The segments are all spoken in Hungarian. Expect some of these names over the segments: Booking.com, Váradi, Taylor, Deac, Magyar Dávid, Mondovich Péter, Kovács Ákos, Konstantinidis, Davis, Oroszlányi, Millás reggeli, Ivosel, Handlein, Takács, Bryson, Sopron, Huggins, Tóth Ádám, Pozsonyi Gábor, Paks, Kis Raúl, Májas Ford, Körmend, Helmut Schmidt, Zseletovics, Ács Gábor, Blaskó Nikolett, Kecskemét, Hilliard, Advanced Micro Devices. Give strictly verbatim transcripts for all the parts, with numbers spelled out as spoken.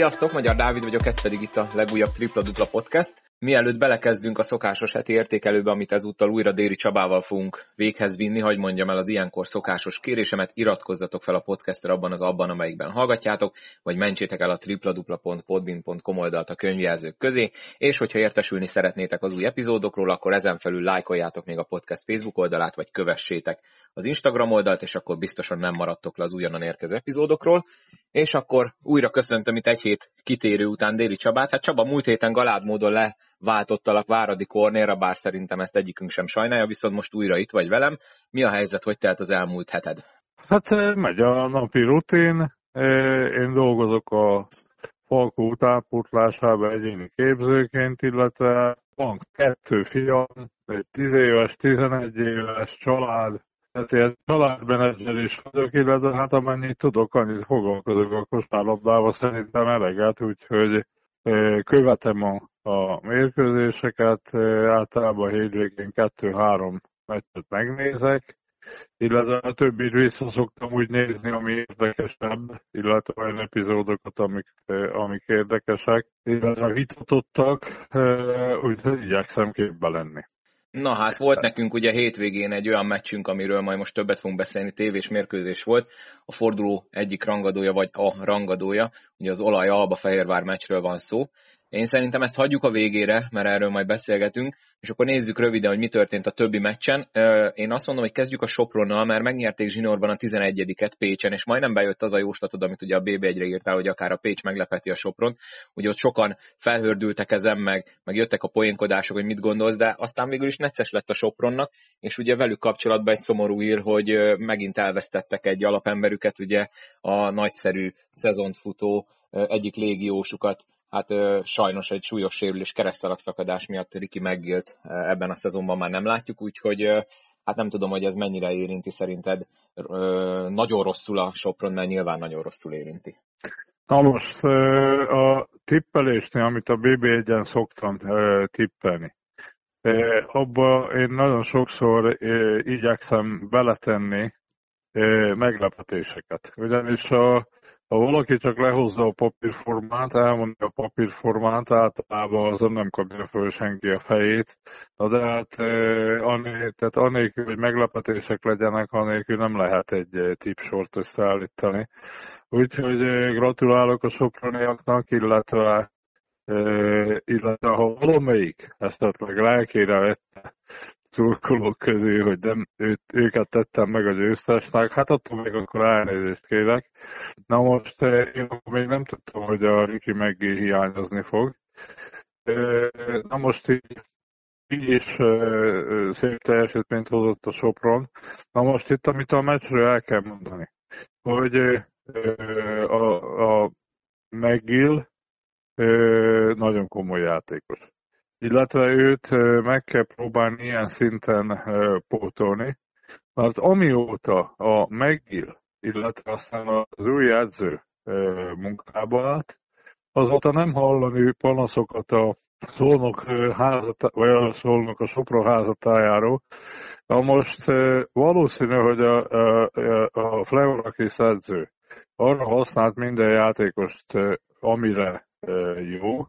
Sziasztok, Magyar Dávid vagyok, ez pedig itt a legújabb Tripla Dupla podcast. Mielőtt belekezdünk a szokásos heti értékelőbe, amit ezúttal újra Déri Csabával fogunk véghez vinni, hagy mondjam el az ilyenkor szokásos kérésemet, iratkozzatok fel a podcastra abban az abban, amelyikben hallgatjátok, vagy mentsétek el a tripladupla pont podbin pont com oldalt a könyvjelzők közé, és hogyha értesülni szeretnétek az új epizódokról, akkor ezen felül lájkoljátok még a podcast Facebook oldalát, vagy kövessétek az Instagram oldalt, és akkor biztosan nem maradtok le az újonnan érkező epizódokról. És akkor újra köszöntöm itt egy hét kitérő után Déri Csabát. Hát Csaba, múlt héten galád módon leváltottalak Váradi kornérra, bár szerintem ezt egyikünk sem sajnálja, viszont most újra itt vagy velem. Mi a helyzet, hogy telt az elmúlt heted? Hát megy a napi rutin, én dolgozok a Falkó utánpótlásában egyéni képzőként, illetve van kettő fiam, egy tíz éves, tizenegy éves család, tehát ilyen családmenedzser is vagyok, illetve hát amennyit tudok, annyit foglalkozok a kosárlabdával, szerintem eleget, úgyhogy követem a, a mérkőzéseket, általában hétvégén kettő-három meccset megnézek, illetve a többit vissza szoktam úgy nézni, ami érdekesebb, illetve olyan epizódokat, amik, amik érdekesek, illetve vitatottak, úgyhogy igyekszem képbe lenni. Na hát, volt nekünk ugye hétvégén egy olyan meccsünk, amiről majd most többet fogunk beszélni, tévés mérkőzés volt. A forduló egyik rangadója, vagy a rangadója, ugye az Olaj-Alba-Fehérvár meccsről van szó. Én szerintem ezt hagyjuk a végére, mert erről majd beszélgetünk, és akkor nézzük röviden, hogy mi történt a többi meccsen. Én azt mondom, hogy kezdjük a Sopronnal, mert megnyerték zsinórban a tizenegyediket Pécsen, és majdnem bejött az a jóslatod, amit ugye a bé bé egyre írtál, hogy akár a Pécs meglepeti a Sopront. Ugye ott sokan felhördültek ezen meg, meg jöttek a poénkodások, hogy mit gondolsz, de aztán végül is necces lett a Sopronnak, és ugye velük kapcsolatban egy szomorú ír, hogy megint elvesztettek egy alapemberüket, ugye a nagyszerű szezonfutó egyik légiósukat. Hát sajnos egy súlyos sérülés, keresztalakszakadás miatt Ricky McGillt ebben a szezonban már nem látjuk, úgyhogy hát nem tudom, hogy ez mennyire érinti szerinted. Nagyon rosszul a Sopron, mert nyilván nagyon rosszul érinti. Na most a tippelésnél, amit a bé bé egyen szoktam tippelni, abba én nagyon sokszor igyekszem beletenni meglepetéseket. Ugyanis a Ha valaki csak lehozza a papírformát, elmondja a papírformát, általában azon nem kapja föl senki a fejét. Na de hát tehát anélkül, hogy meglepetések legyenek, anélkül nem lehet egy tipsort összeállítani. Úgyhogy gratulálok a soproniaknak, illetve, illetve ha valamelyik esetleg lelkére vette szurkolók közül, hogy nem, őt, őket tettem meg a győztesnek, hát attól még akkor elnézést kérek. Na most én még nem tudtam, hogy a Ricky McGill hiányozni fog. Na most így, így is szép teljesítményt hozott a Sopron. Na most itt, amit a meccsről el kell mondani, hogy a, a McGill nagyon komoly játékos. Illetve őt meg kell próbálni ilyen szinten pótolni. Mert amióta a McGill, illetve aztán az új edző munkába állt, azóta nem hallani panaszokat a szolnok házatá- vagy a szolnok a Sopron házatájáról. Na most valószínű, hogy a, a, a Fleurakis edző arra használt minden játékost, amire jó,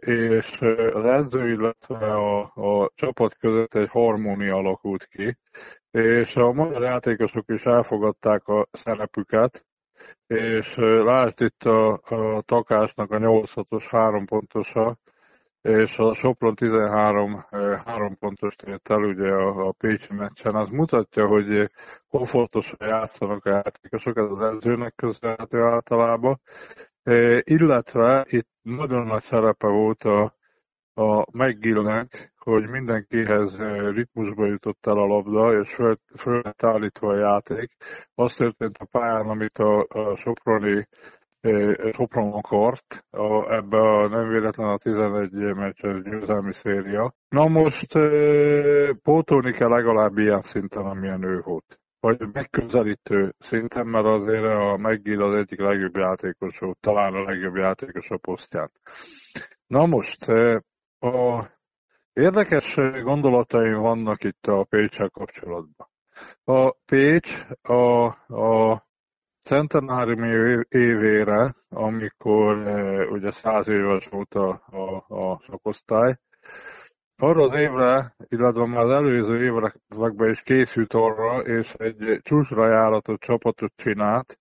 és az edző, illetve a, a csapat között egy harmónia alakult ki, és a magyar játékosok is elfogadták a szerepüket, és lásd itt a, a Takácsnak a nyolc hatos három pontosa, és a Sopron tizenhárom három pontos tért el ugye a, a pécsi meccsen, az mutatja, hogy komfortosan játszanak a játékosok, ez az edzőnek köszönhető általában, illetve itt nagyon nagy szerepe volt a, a McGillnek, hogy mindenkihez ritmusba jutott el a labda, és föl, föl lett állítva a játék. Azt történt a pályán, amit a, a Soproni Sopron akart, a, ebbe a nem véletlen a tizenegy meccses győzelmi széria. Na most pótolni kell legalább ilyen szinten, amilyen ő volt. Vagy megközelítő szinten, mert azért a McGill az egyik legjobb játékos, talán a legjobb játékos a posztján. Na most, a érdekes gondolataim vannak itt a Péccsel kapcsolatban. A Pécs a, a centenáriumi évére, amikor ugye száz éves volt a, a, a szakosztály, arra az évre, illetve már az előző években is készült arra, és egy csúcsra járatott csapatot csinált,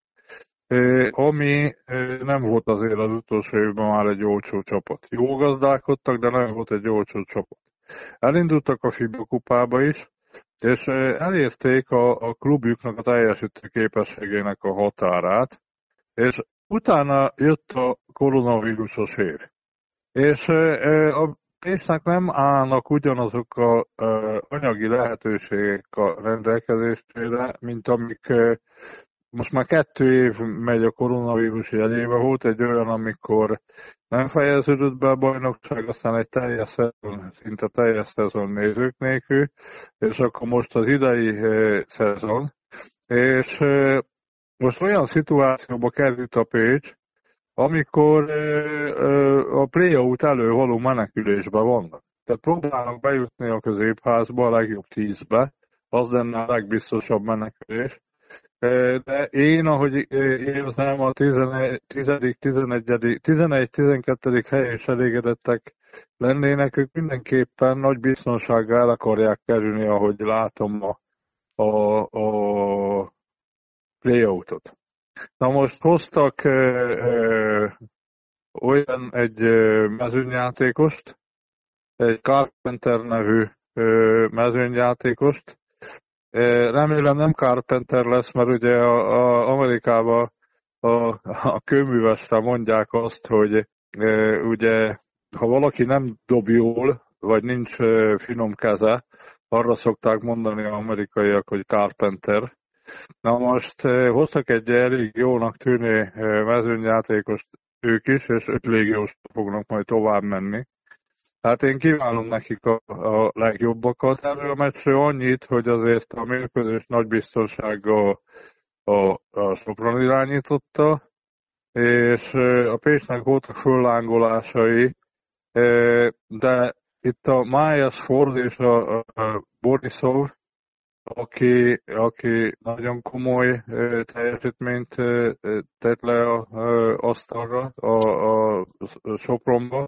ami nem volt azért az utolsó évben már egy olcsó csapat. Jó gazdálkodtak, de nem volt egy olcsó csapat. Elindultak a FIBA kupába is, és elérték a, a klubjuknak a teljesítő képességének a határát, és utána jött a koronavírusos év. És a Pécsnek nem állnak ugyanazok az anyagi lehetőségek a rendelkezésére, mint amik most már kettő év megy a koronavírus jegyébe, volt egy olyan, amikor nem fejeződött be a bajnokság, aztán egy teljes szezon, szinte teljes szezon nézők nélkül, és akkor most az idei szezon, és most olyan szituációba került a Pécs, amikor a play-out elő való menekülésben vannak. Tehát próbálnak bejutni a középházba, a legjobb tízbe, az lenne a legbiztosabb menekülés. De én, ahogy érzem, a tizenegy-tizenkettő helyen is elégedettek lennének, ők mindenképpen nagy biztonsággal el akarják kerülni, ahogy látom a, a, a play-outot. Na most hoztak ö, ö, olyan egy mezőnyjátékost, egy Carpenter nevű ö, mezőnyjátékost. Remélem nem Carpenter lesz, mert ugye a, a Amerikában a, a kőművesre mondják azt, hogy e, ugye ha valaki nem dob jól, vagy nincs e, finom keze, arra szokták mondani az amerikaiak, hogy Carpenter. Na most eh, hoztak egy elég jónak tűnő eh, mezőnyjátékost ők is, és öt légiós fognak majd tovább menni. Hát én kívánom nekik a, a legjobbakat. Erről a meccsről annyit, hogy azért a mérkőzés nagy biztonsággal a, a Sopron irányította, és eh, a Pécsnek voltak föllángolásai, eh, de itt a Májas Ford és a, a, a Borisov, Aki, aki nagyon komoly ö, teljesítményt ö, tett le a ö, asztalra a, a Sopronba,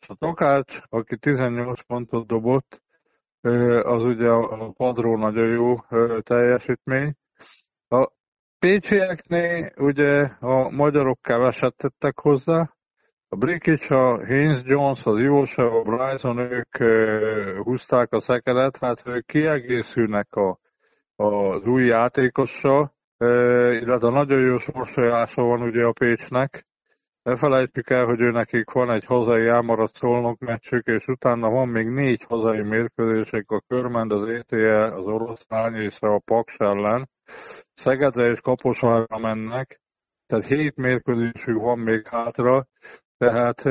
és a Takács, aki tizennyolc pontot dobott, ö, az ugye a padról nagyon jó ö, teljesítmény. A pécsieknél ugye a magyarok keveset tettek hozzá, a Brikics, a Hines Jones, az Ivosel, a Bryson, ők húzták a szekedet, hát ők kiegészülnek a, az új játékossal, illetve nagyon jó sorsolása van ugye a Pécsnek. Ne felejtsük el, hogy őnekik van egy hazai elmaradt Szolnok meccsük, és utána van még négy hazai mérkőzések, a Körmend, az é té e, az Oroszlányi és a Paks ellen. Szegedre és Kaposvárra mennek, tehát hét mérkőzésük van még hátra. Tehát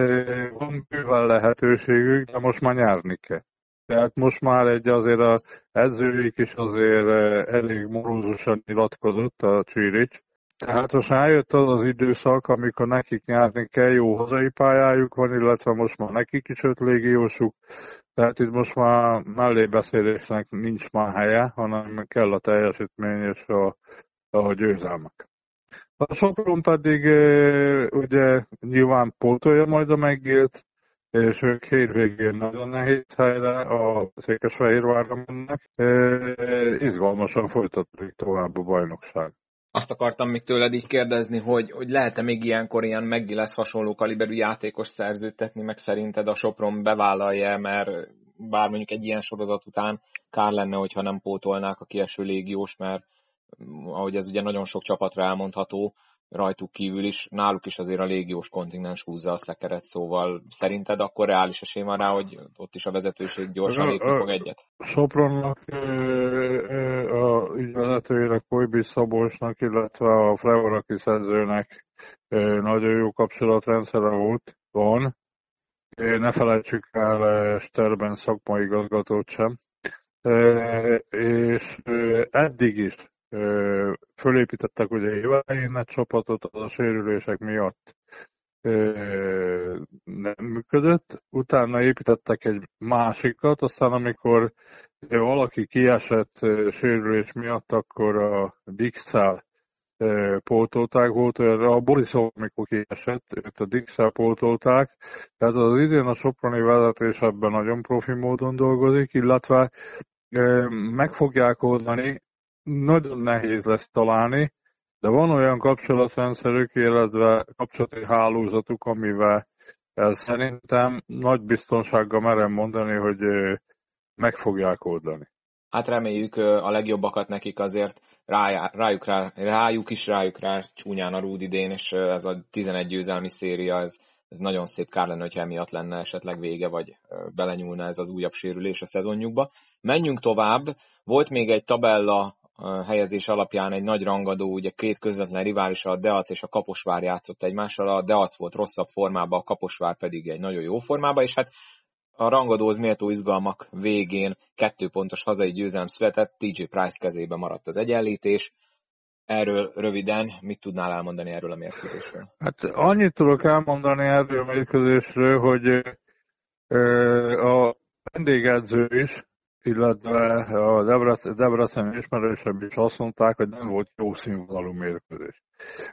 van bőven lehetőségük, de most már nyárni kell. Tehát most már egy azért az edzőik is azért elég morózusan nyilatkozott a Csirics. Tehát most eljött az az időszak, amikor nekik nyárni kell, jó hazai pályájuk van, illetve most már nekik is öt légiósuk. Tehát itt most már mellébeszélésnek nincs már helye, hanem kell a teljesítmény és a, a győzelmek. A Sopron pedig ugye nyilván pótolja majd a megélt, és ők hétvégén nagyon nehéz helyre a Székesfehérvárra mennek. Izgalmasan folytatódik tovább a bajnokság. Azt akartam még tőled így kérdezni, hogy, hogy lehet-e még ilyenkor ilyen McGill-hez hasonló kaliberű játékos szerződtetni, meg szerinted a Sopron bevállalja, mert bár mondjuk egy ilyen sorozat után kár lenne, hogyha nem pótolnák a kieső légiós, mert ahogy ez ugye nagyon sok csapatra elmondható, rajtuk kívül is, náluk is azért a légiós kontingens húzza a szekeret, szóval szerinted akkor reális esély van rá, hogy ott is a vezetőség gyorsan lépni fog egyet? Sopronnak, a ügyvezetőjének, Kolybis Szabolcsnak, illetve a Fleurakis edzőnek nagyon jó kapcsolatrendszere volt, van. Ne felejtsük el Sterben szakmai igazgatót sem. És eddig is fölépítettek ugye évején egy csapatot, az a sérülések miatt nem működött, utána építettek egy másikat, aztán amikor valaki kiesett sérülés miatt, akkor a Big Cell poltolták, volt a Borisov, amikor kiesett, őt a Dix-el poltolták, tehát az idén a soproni vezetés ebben nagyon profi módon dolgozik, illetve meg fogják hozni, nagyon nehéz lesz találni, de van olyan kapcsolatrendszerük, illetve kapcsolati hálózatuk, amivel szerintem nagy biztonsággal merem mondani, hogy meg fogják oldani. Hát reméljük a legjobbakat nekik, azért rájá, rájuk, rá, rájuk is rájuk rá csúnyán a rúd idén, és ez a tizenegy győzelmi széria, ez, ez nagyon szép kár lenne, hogyha emiatt lenne esetleg vége, vagy belenyúlna ez az újabb sérülés a szezonjukba. Menjünk tovább, volt még egy tabella helyezés alapján egy nagy rangadó, ugye két közvetlen rivális, a Deac és a Kaposvár játszott egymással, a Deac volt rosszabb formában, a Kaposvár pedig egy nagyon jó formában, és hát a rangadóhoz méltó izgalmak végén kettő pontos hazai győzelem született, dé jé Price kezébe maradt az egyenlítés. Erről röviden mit tudnál elmondani erről a mérkőzésről? Hát annyit tudok elmondani erről a mérkőzésről, hogy a vendégedző is, illetve a Debrecen ismerősebb is azt mondták, hogy nem volt jó színvonalú mérkőzés.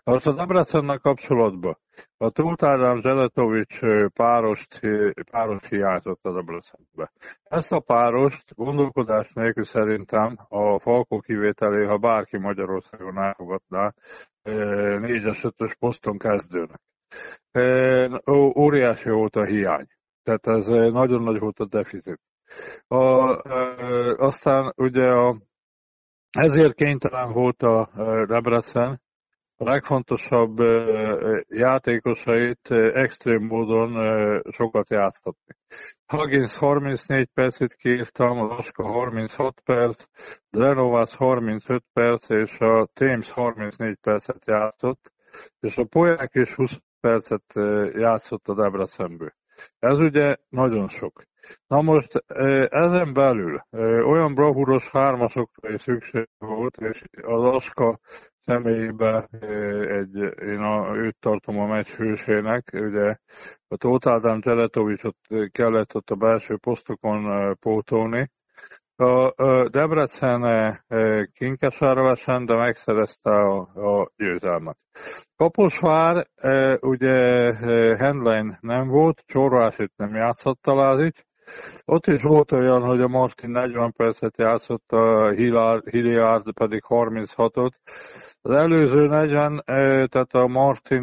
Most a Debrecennel kapcsolatban a Tóth Ádám Zseletovics párost, párost hiányzott a Debrecenbe. Ezt a párost gondolkodás nélkül szerintem a Falkó kivételé, ha bárki Magyarországon elfogadná, négyes ötös poszton kezdőnek. Óriási volt a hiány, tehát ez nagyon nagy volt a deficit. A, ö, aztán ugye a, ezért kénytelen volt a Debrecen a legfontosabb ö, játékosait ö, extrém módon ö, sokat játszhatni. Huggins harmincnégy percet kiírtam, Laska harminchat perc, Drenovász harmincöt perc, és a Thames harmincnégy percet játszott, és a Poják is húsz percet ö, játszott a Debrecenből. Ez ugye nagyon sok. Na most ezen belül olyan bravúros hármasokra is szükség volt, és az Aska személyében egy, én a, őt tartom a meccs hősének, ugye a Tóth Ádám Zseletovicsot kellett ott a belső posztokon pótolni. A Debrecen Kinkesárvesen, de megszerezte a, a győzelmet. Kaposvár, ugye Handlein nem volt, Csorvásit nem játszott Talázics. Ott is volt olyan, hogy a Martin negyven percet játszott, a Hilliard pedig harminchatot. Az előző negyven, tehát a Martin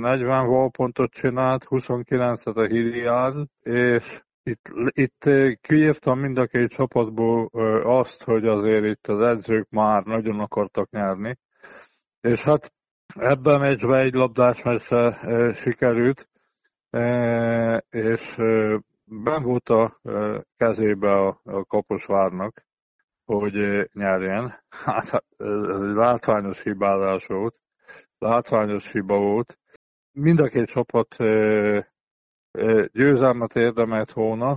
negyven valpontot csinált, huszonkilencet a Hilliard, és Itt, itt kiírtam mind a két csapatból azt, hogy azért itt az edzők már nagyon akartak nyerni, és hát ebben a meccsben egy labdás meccsre sikerült, és benn volt a kezébe a Kaposvárnak, hogy nyerjen. Hát látványos hibázás volt, látványos hiba volt. Mind a két csapat győzelmet érdemelt volna,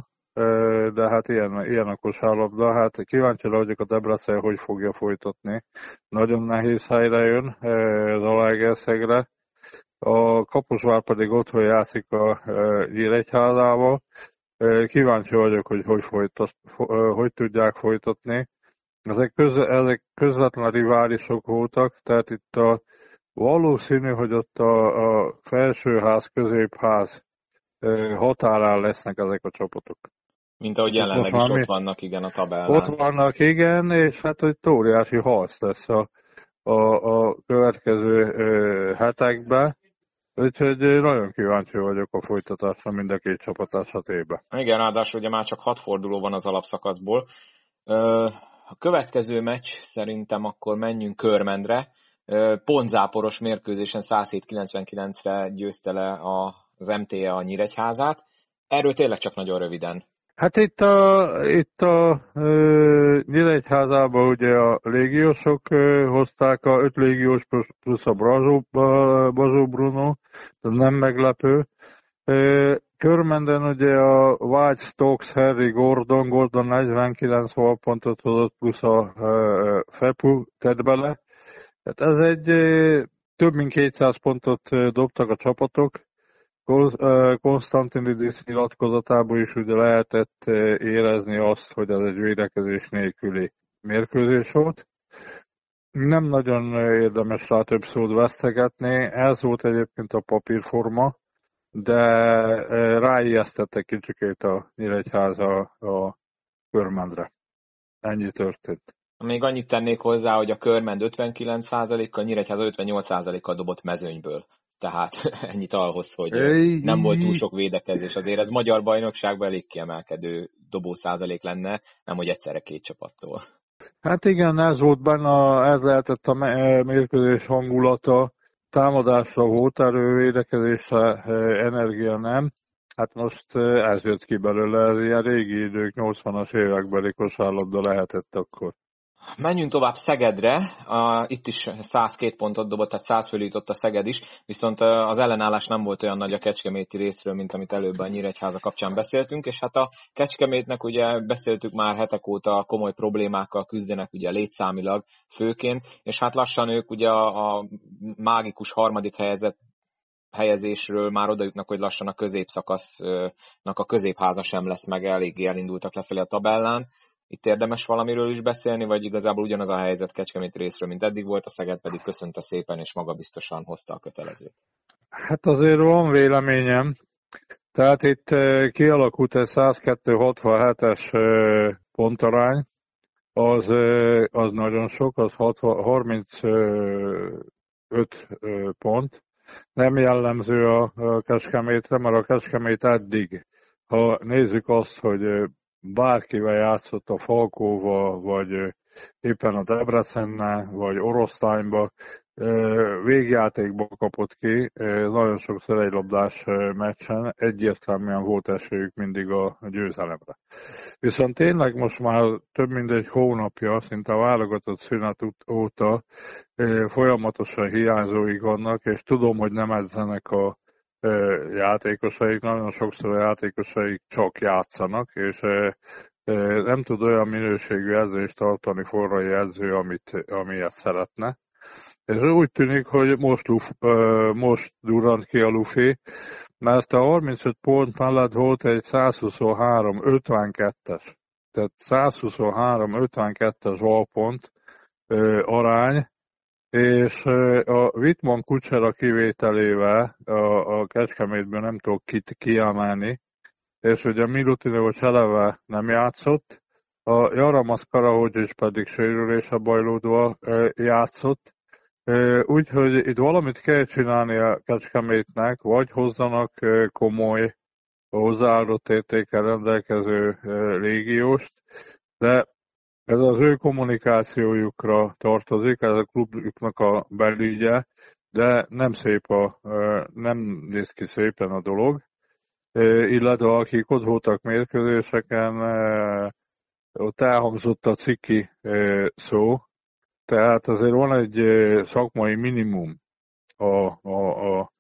de hát ilyen, ilyen a kosárlabda. Hát kíváncsi vagyok a Debrecen, hogy fogja folytatni. Nagyon nehéz helyre jön Zalaegerszegre. A Kaposvár pedig otthon játszik a Nyíregyházával. Kíváncsi vagyok, hogy hogy, folytat, hogy tudják folytatni. Ezek, köz, ezek közvetlen riválisok voltak, tehát itt a, valószínű, hogy ott a, a felsőház, középház határán lesznek ezek a csapatok. Mint ahogy jelenleg is ott vannak, igen, a tabellán. Ott vannak, igen, és hát egy óriási harc lesz a, a, a következő ö, hetekben. Úgyhogy nagyon kíváncsi vagyok a folytatásra mind a két csapatás hatében. Igen, ráadásul ugye már csak hat forduló van az alapszakaszból. A következő meccs szerintem akkor menjünk Körmendre. Pontzáporos mérkőzésen száz hét kilencvenkilencre győzte le a az em té e a Nyíregyházát. Erről tényleg csak nagyon röviden. Hát itt a, itt a e, Nyíregyházában ugye a légiósok e, hozták, a öt légiós plusz a Bazsó Bruno, ez nem meglepő. E, Körmenden ugye a White Stokes, Harry Gordon, Gordon negyvenkilenc pontot hozott plusz a e, Fepu tett bele. Hát ez egy e, több mint kétszáz pontot dobtak a csapatok. Konstantinidis nyilatkozatából is ugye lehetett érezni azt, hogy ez egy védekezés nélküli mérkőzés volt. Nem nagyon érdemes rá több szót vesztegetni. Ez volt egyébként a papírforma, de ráijesztette kicsikét a Nyíregyháza a Körmendre. Ennyi történt. Még annyit tennék hozzá, hogy a Körmend ötvenkilenc százalékkal, a Nyíregyháza ötvennyolc százalékkal dobott mezőnyből. Tehát ennyit ahhoz, hogy nem volt túl sok védekezés. Azért ez magyar bajnokságban elég kiemelkedő dobószázalék lenne, nem hogy egyszerre két csapattól. Hát igen, ez volt benne, ez lehetett a mérkőzés hangulata. Támadásra volt erő, védekezésre energia nem. Hát most ez jött ki belőle, ez ilyen régi idők, nyolcvanas évekbeli kosárlabda lehetett akkor. Menjünk tovább Szegedre, itt is száztizenkettő pontot dobott, tehát száz fölé jutott a Szeged is, viszont az ellenállás nem volt olyan nagy a kecskeméti részről, mint amit előbb a Nyíregyháza kapcsán beszéltünk, és hát a Kecskemétnek ugye beszéltük már hetek óta, komoly problémákkal küzdenek ugye létszámilag főként, és hát lassan ők ugye a, a mágikus harmadik helyezett, helyezésről már oda jutnak, hogy lassan a középszakasznak a középháza sem lesz meg, eléggé elindultak lefelé a tabellán. Itt érdemes valamiről is beszélni, vagy igazából ugyanaz a helyzet Kecskemét részről, mint eddig volt, a Szeged pedig köszönte szépen, és magabiztosan hozta a kötelezőt. Hát azért van véleményem. Tehát itt kialakult egy százkettő hatvanhetes pontarány, az, az nagyon sok, az harmincöt pont. Nem jellemző a Kecskemétre, mert a Kecskemét eddig, ha nézzük azt, hogy bárkivel játszott, a Falkóval, vagy éppen a Debrecennel, vagy Oroszlányba, végjátékba kapott ki, nagyon sokszor egy labdás meccsen, egyértelműen volt esélyük mindig a győzelemre. Viszont tényleg most már több mint egy hónapja, szinte a válogatott szünet óta folyamatosan hiányzóik vannak, és tudom, hogy nem edzenek a játékosaik, nagyon sokszor a játékosaik csak játszanak, és nem tud olyan minőségű edzést tartani forrai edző, amit, amilyet szeretne. És úgy tűnik, hogy most, luf, most durrant ki a lufi, mert a harmincöt pont mellett volt egy százhuszonhárom ötvenkettes, tehát százhuszonhárom ötvenkettes valpont arány, és a Wittmann Kucsera kivételével a, a Kecskemétből nem tudok kit kiemelni, és ugye Milutinovics eleve nem játszott, a Jaramasz Karahodzsics pedig sérülése bajlódva játszott, úgyhogy itt valamit kell csinálni a Kecskemétnek, vagy hozzanak komoly, hozzáadott értékkel rendelkező légióst, de ez az ő kommunikációjukra tartozik, ez a klubjuknak a belügye, de nem szép a, nem néz ki szépen a dolog. Illetve akik ott voltak mérkőzéseken, ott elhangzott a ciki szó, tehát azért van egy szakmai minimum a, a, a,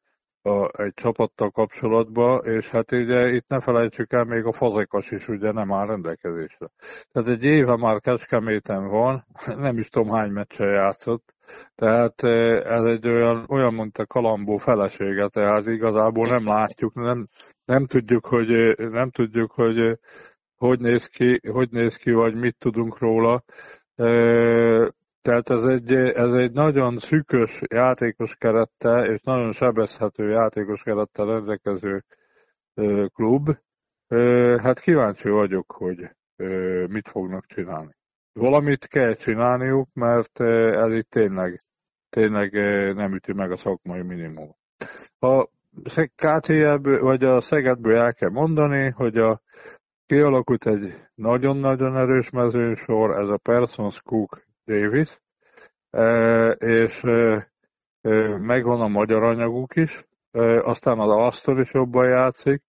a, egy csapattal kapcsolatban, és hát ugye itt ne felejtsük el, még a Fazekas is ugye nem áll rendelkezésre. Tehát egy éve már Kecskeméten van, nem is tudom hány meccsen játszott, tehát ez egy olyan, olyan mondta Kalambó felesége, tehát igazából nem látjuk, nem, nem tudjuk, hogy nem tudjuk, hogy hogy néz ki, hogy néz ki, vagy mit tudunk róla. Tehát ez egy, ez egy nagyon szűkös játékos kerettel és nagyon sebezhető játékos kerettel rendelkező klub. Hát kíváncsi vagyok, hogy mit fognak csinálni. Valamit kell csinálniuk, mert ez itt tényleg, tényleg nem üti meg a szakmai minimum. A ká té-ből, vagy a Szegedből el kell mondani, hogy a kialakult egy nagyon-nagyon erős mezőnysor, ez a Parsons Cook Davis, és megvan a magyar anyaguk is, aztán az Astor is jobban játszik.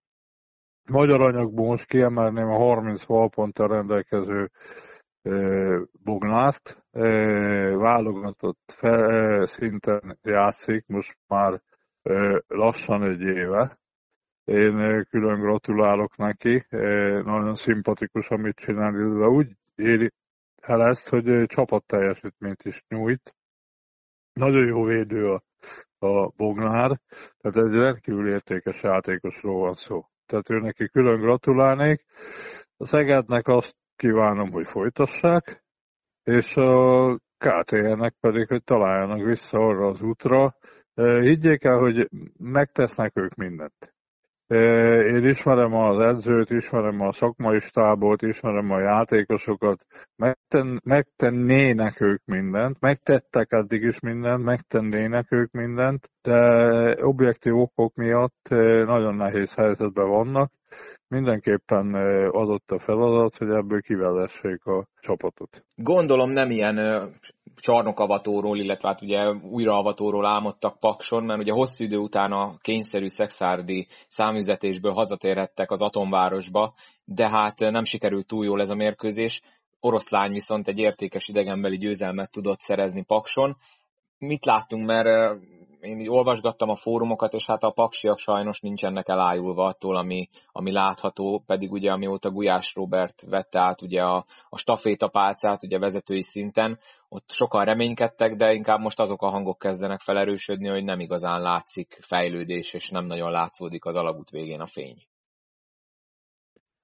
Magyar anyagból most kiemelném a harminc valponttal rendelkező Bognást, válogatott szinten játszik, most már lassan egy éve. Én külön gratulálok neki, nagyon szimpatikus, amit csinál, de úgy éri el ezt, hogy csapatteljesítményt is nyújt. Nagyon jó védő a, a Bognár, tehát egy rendkívül értékes játékosról van szó. Tehát ő neki külön gratulálnék. A Szegednek azt kívánom, hogy folytassák, és a ká té en-nek pedig, hogy találjanak vissza arra az útra. Higgyék el, hogy megtesznek ők mindent. Én ismerem az edzőt, ismerem a szakmai stábot, ismerem a játékosokat, Megten, megtennének ők mindent, megtettek eddig is mindent, megtennének ők mindent, de objektív okok miatt nagyon nehéz helyzetben vannak. Mindenképpen adott a feladat, hogy ebből kivelessék a csapatot. Gondolom nem ilyen csarnokavatóról, illetve hát ugye újraavatóról álmodtak Pakson, mert ugye hosszú idő után a kényszerű szekszárdi számüzetésből hazatérhettek az Atomvárosba, de hát nem sikerült túl jól ez a mérkőzés. Oroszlány viszont egy értékes idegenbeli győzelmet tudott szerezni Pakson. Mit láttunk, mert én így olvasgattam a fórumokat, és hát a paksiak sajnos nincsenek elájulva attól, ami, ami látható, pedig ugye amióta Gulyás Róbert vette át ugye a, a stafétapálcát ugye vezetői szinten, ott sokan reménykedtek, de inkább most azok a hangok kezdenek felerősödni, hogy nem igazán látszik fejlődés, és nem nagyon látszódik az alagút végén a fény.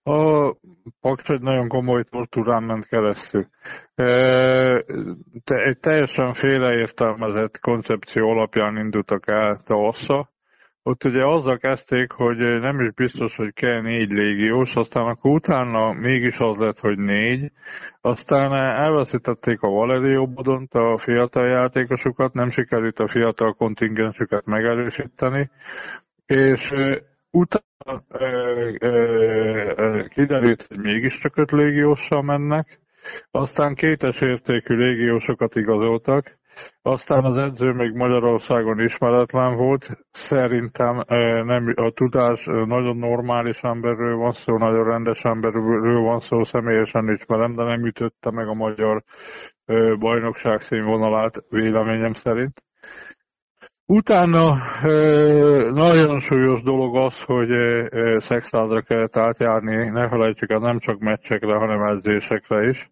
A Paks egy nagyon komoly tortúrán ment keresztül. Te, egy teljesen félreértelmezett koncepció alapján indultak el Taossza. Ott ugye azzal kezdték, hogy nem is biztos, hogy kell négy légiós, aztán akkor utána mégis az lett, hogy négy. Aztán elveszítették a Valerio Bodont, a fiatal játékosokat, nem sikerült a fiatal kontingensüket megerősíteni, és utána ö, ö, ö, kiderült, hogy mégiscsak öt légióssal mennek, aztán kétes értékű légiósokat igazoltak, aztán az edző még Magyarországon ismeretlen volt, szerintem ö, nem, a tudás nagyon normális emberről van szó, nagyon rendes emberről van szó, személyesen ismerem, de nem ütötte meg a magyar ö, bajnokság színvonalát véleményem szerint. Utána nagyon súlyos dolog az, hogy Szekszárdra kellett átjárni, ne felejtsük el, nem csak meccsekre, hanem edzésekre is,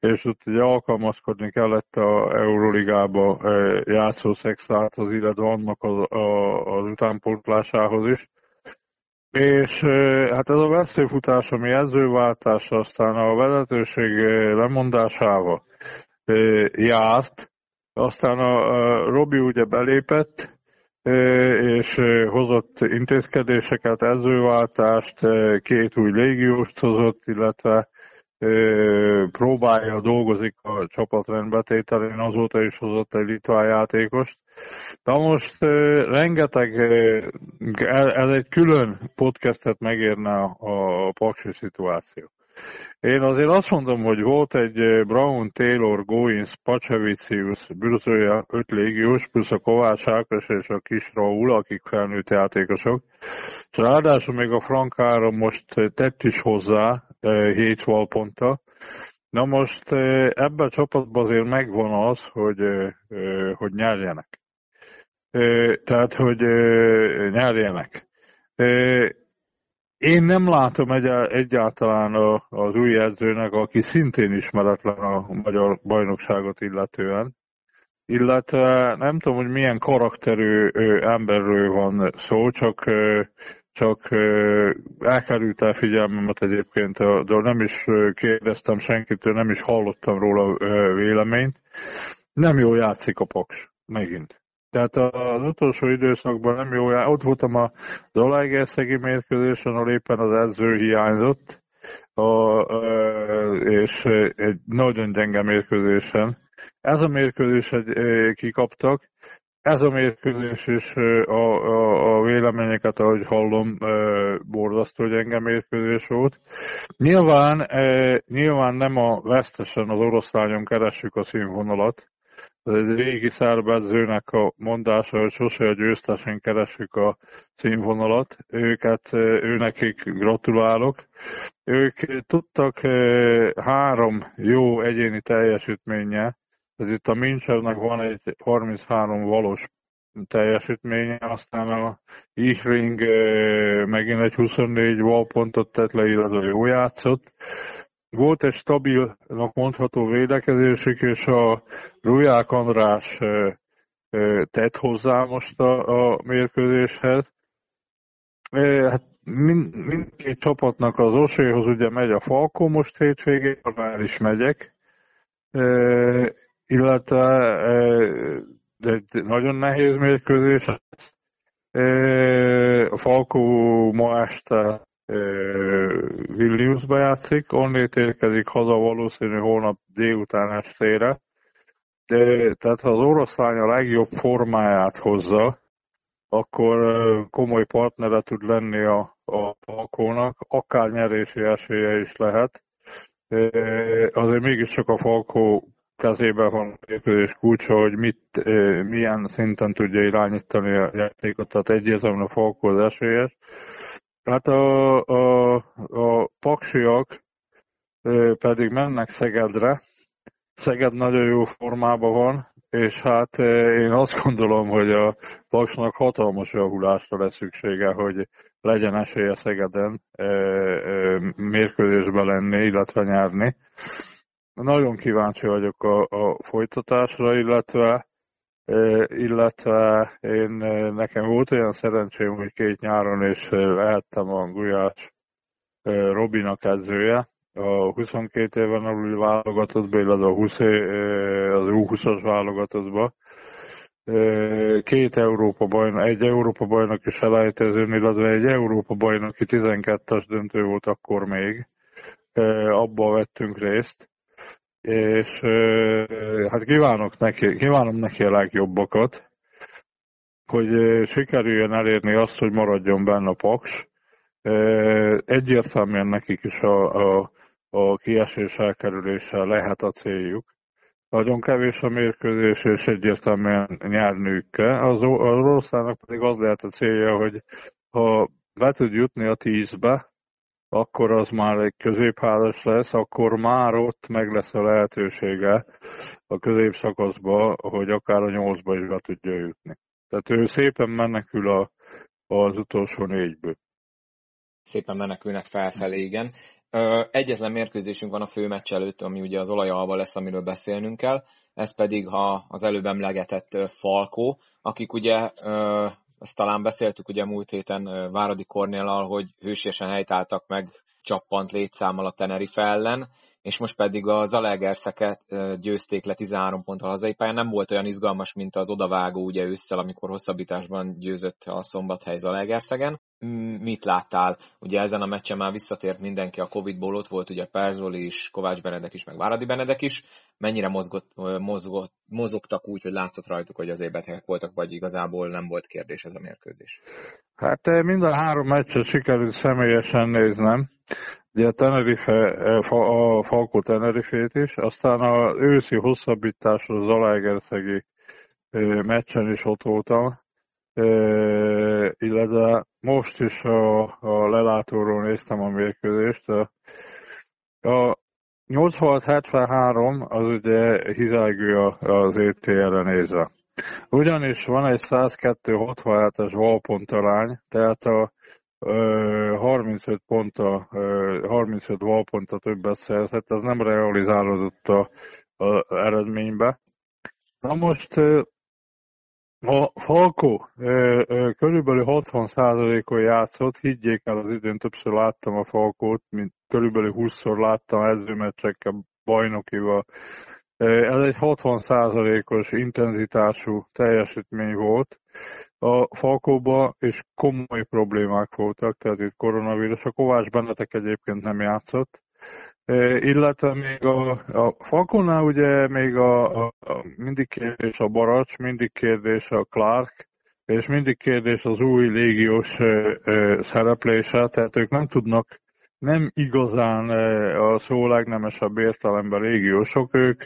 és ott ugye alkalmazkodni kellett az Euróligába játszó Szekszárdhoz, illetve annak az, az utánpótlásához is. És hát ez a veszélyfutás, ami edzőváltás, aztán a vezetőség lemondásával járt. Aztán a, a Robi ugye belépett, és hozott intézkedéseket, edzőváltást, két új légióst hozott, illetve próbálja, dolgozik a csapatrendbetételén, azóta is hozott egy litván játékost. De most rengeteg, ez egy külön podcastet megérne a paksi szituáció. Én azért azt mondom, hogy volt egy Brown, Taylor, Goins, Pachevicius, Bürzője, öt légiós, plusz a Kovács Ákos és a kis Raúl, akik felnőtt játékosok. És ráadásul még a Frank Áron most tett is hozzá hét valponta. Na most ebben a csapatban azért megvan az, hogy, hogy nyerjenek. Tehát, hogy nyerjenek. Én nem látom egy- egyáltalán az új edzőnek, aki szintén ismeretlen a magyar bajnokságot illetően, illetve nem tudom, hogy milyen karakterű emberről van szó, csak, csak elkerült el figyelmemet egyébként, de nem is kérdeztem senkitől, nem is hallottam róla véleményt. Nem jól játszik a Paks, megint. Tehát az utolsó időszakban nem jó, ott voltam a zalaegerszegi mérkőzésen, ahol éppen az edző hiányzott, a, és egy nagyon gyenge mérkőzésen. Ez a mérkőzés egy, kikaptak, ez a mérkőzés is a, a, a véleményeket, ahogy hallom, borzasztó gyenge mérkőzés volt. Nyilván, nyilván nem a vesztesen az Oroszlányon keressük a színvonalat. Ez egy régi szerb edzőnek a mondása, hogy sose a győztesen keressük a színvonalat. Őket, őnekik gratulálok. Ők tudtak három jó egyéni teljesítménye. Ez itt a Mincsevnek van egy harminchárom valós teljesítménye, aztán a Ichring megint egy huszonnégy valpontot tett le, illetve jó játszott. Volt egy stabilnak mondható védekezésük, és a Ruják András tett hozzá most a, a mérkőzéshez. Hát mind, mindkét csapatnak az oséhoz ugye megy a Falkó most hétvégén, már is megyek. illetve egy nagyon nehéz mérkőzés. A Falkó ma este Williamsba játszik, onnét érkezik haza valószínű holnap délután estére. De, tehát ha az Oroszlány a legjobb formáját hozza, akkor komoly partnere tud lenni a, a Falkónak, akár nyerési esélye is lehet. Azért mégiscsak a Falkó kezében van a mérkőzés kulcsa, hogy mit, milyen szinten tudja irányítani a játékot, tehát egyértelműen a Falkó az esélyes. Hát a, a, a paksiak pedig mennek Szegedre. Szeged nagyon jó formában van, és hát én azt gondolom, hogy a Paksnak hatalmas javulásra lesz szüksége, hogy legyen esélye Szegeden mérkőzésbe lenni, illetve nyerni. Nagyon kíváncsi vagyok a, a folytatásra, illetve, illetve én, nekem volt olyan szerencsém, hogy két nyáron is lehettem a Gulyás Robinak edzője, a huszonkét éven alul válogatottba, illetve a húsz, az U húszas válogatottba. Két Európa bajnok, egy Európa bajnoki selejtezőn, illetve egy Európa bajnoki tizenkettes döntő volt akkor még. Abba vettünk részt. És hát kívánok neki, kívánom neki a legjobbakat, hogy sikerüljön elérni azt, hogy maradjon benne a Paks. Egyértelműen nekik is a, a a kiesés elkerülése lehet a céljuk. Nagyon kevés a mérkőzés, és egyértelműen nyernünk kell. Az Oroszlának pedig az lehet a célja, hogy ha be tud jutni a tízbe, akkor az már egy középházas lesz, akkor már ott meg lesz a lehetősége a középszakaszba, hogy akár a nyolcba is be tudja jutni. Tehát ő szépen menekül a, az utolsó négyből. Szépen menekülnek felfelé, igen. Egyetlen mérkőzésünk van a főmeccs előtt, ami ugye az Olajalba lesz, amiről beszélnünk kell. Ez pedig ha az előbb emlegetett Falkó, akik ugye, ezt talán beszéltük ugye múlt héten Váradi Kornéllal, hogy hősiesen helytáltak meg csappant létszámmal a Tenerife ellen, és most pedig az Zalaegerszeket győzték le tizenhárom ponttal hazai pályán. Nem volt olyan izgalmas, mint az odavágó ugye ősszel, amikor hosszabbításban győzött a Szombathely Zalaegerszegen. Mit láttál? Ugye ezen a meccsen már visszatért mindenki a Covid-ból, ott volt ugye Perzoli is, Kovács Benedek is, meg Váradi Benedek is. Mennyire mozgott, mozgott, mozogtak úgy, hogy látszott rajtuk, hogy az ébertek voltak, vagy igazából nem volt kérdés ez a mérkőzés? Hát mind a három meccset sikerült személyesen néznem. Ugye a Tenerife, a Falkó Tenerifét is, aztán az őszi hosszabbításra Zalaegerszegi meccsen is ott voltam, illetve most is a, a lelátóról néztem a mérkőzést. A, a nyolcvanhat hetvenhárom az ugye hizelgő az é té e-re nézve. Ugyanis van egy száz kettő hatvanhetes valpontarány, tehát a harmincöt ponta, harmincöt valponta többet szerzett, ez nem realizálódott az eredménybe. Na most a Falkó körülbelül hatvan százalékon játszott, higgyék el az időn, többször láttam a Falkót, mint körülbelül húszszor láttam edzőmeccsekkel, bajnokival. Ez egy hatvan százalékos intenzitású teljesítmény volt. A Falkóban is komoly problémák voltak, tehát itt koronavírus, a Kovács Benedek egyébként nem játszott. Illetve még a, a Falkónál ugye még a, a, a mindig kérdés a Baracs, mindig kérdés a Clark, és mindig kérdés az új légiós ö, ö, szereplése, tehát ők nem tudnak, nem igazán ö, a szó legnemesebb értelemben légiósok, ők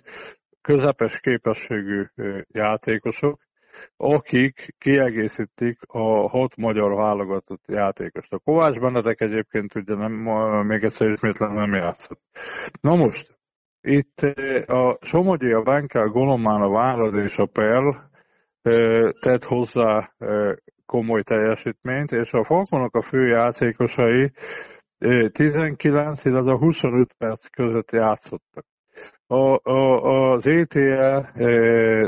közepes képességű ö, játékosok, akik kiegészítik a hat magyar válogatott játékost. A Kovács Benedek egyébként ugye nem, még egyszer ismétlen nem játszott. Na most, itt a Somogyi, a Benkel, Golomán, a Várad és a Perl tett hozzá komoly teljesítményt, és a Falkonok a fő játékosai tizenkilenc, illetve huszonöt perc között játszottak. A, a, az é té e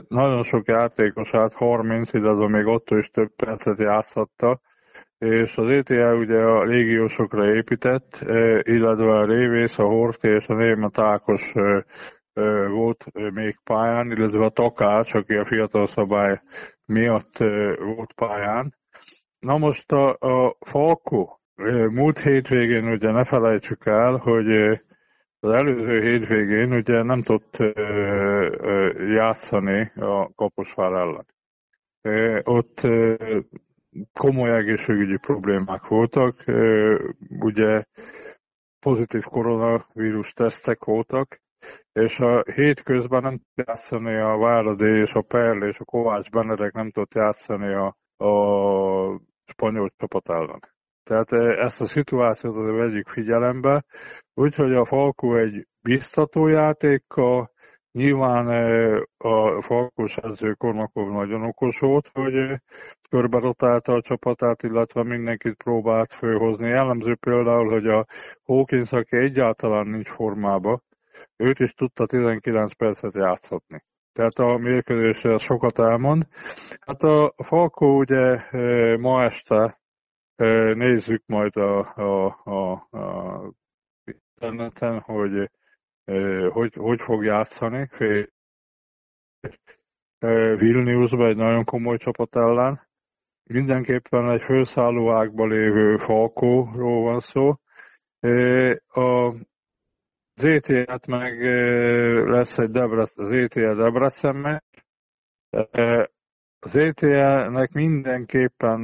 nagyon sok játékosát, harminc, illetve még attól is több percet játszhatta, és az é té e ugye a légiósokra épített, illetve a Révész, a Horthy és a Német Ákos volt még pályán, illetve a Takács, aki a fiatal szabály miatt volt pályán. Na most a, a Falkó múlt hétvégén, ugye ne felejtsük el, hogy az előző hétvégén ugye nem tudott játszani a Kaposvár ellen. Ott komoly egészségügyi problémák voltak, ugye pozitív koronavírus tesztek voltak, és a hétközben nem tudott játszani a Váradi és a Perl és a Kovács Benedek nem tudott játszani a, a spanyol csapat ellen. Tehát ezt a szituációt azért vegyük figyelembe, úgyhogy a Falkó egy biztató játékkal, nyilván a Falkós edző Kormakov nagyon okos volt, hogy körbe rotálta a csapatát, illetve mindenkit próbált fölhozni. Jellemző például, hogy a Hawkins, aki egyáltalán nincs formába, őt is tudta tizenkilenc percet játszatni. Tehát a mérkőzésre sokat elmond. Hát a Falkó ugye ma este nézzük majd a, a, a, a interneten, hogy Hogy, hogy fog játszani Vilniusban egy nagyon komoly csapat ellen. Mindenképpen egy főszálló ágban lévő Falkóról van szó. Az é té é-t meg lesz egy Debrecen, az é té é Debrecen meccs. Az é té é-nek mindenképpen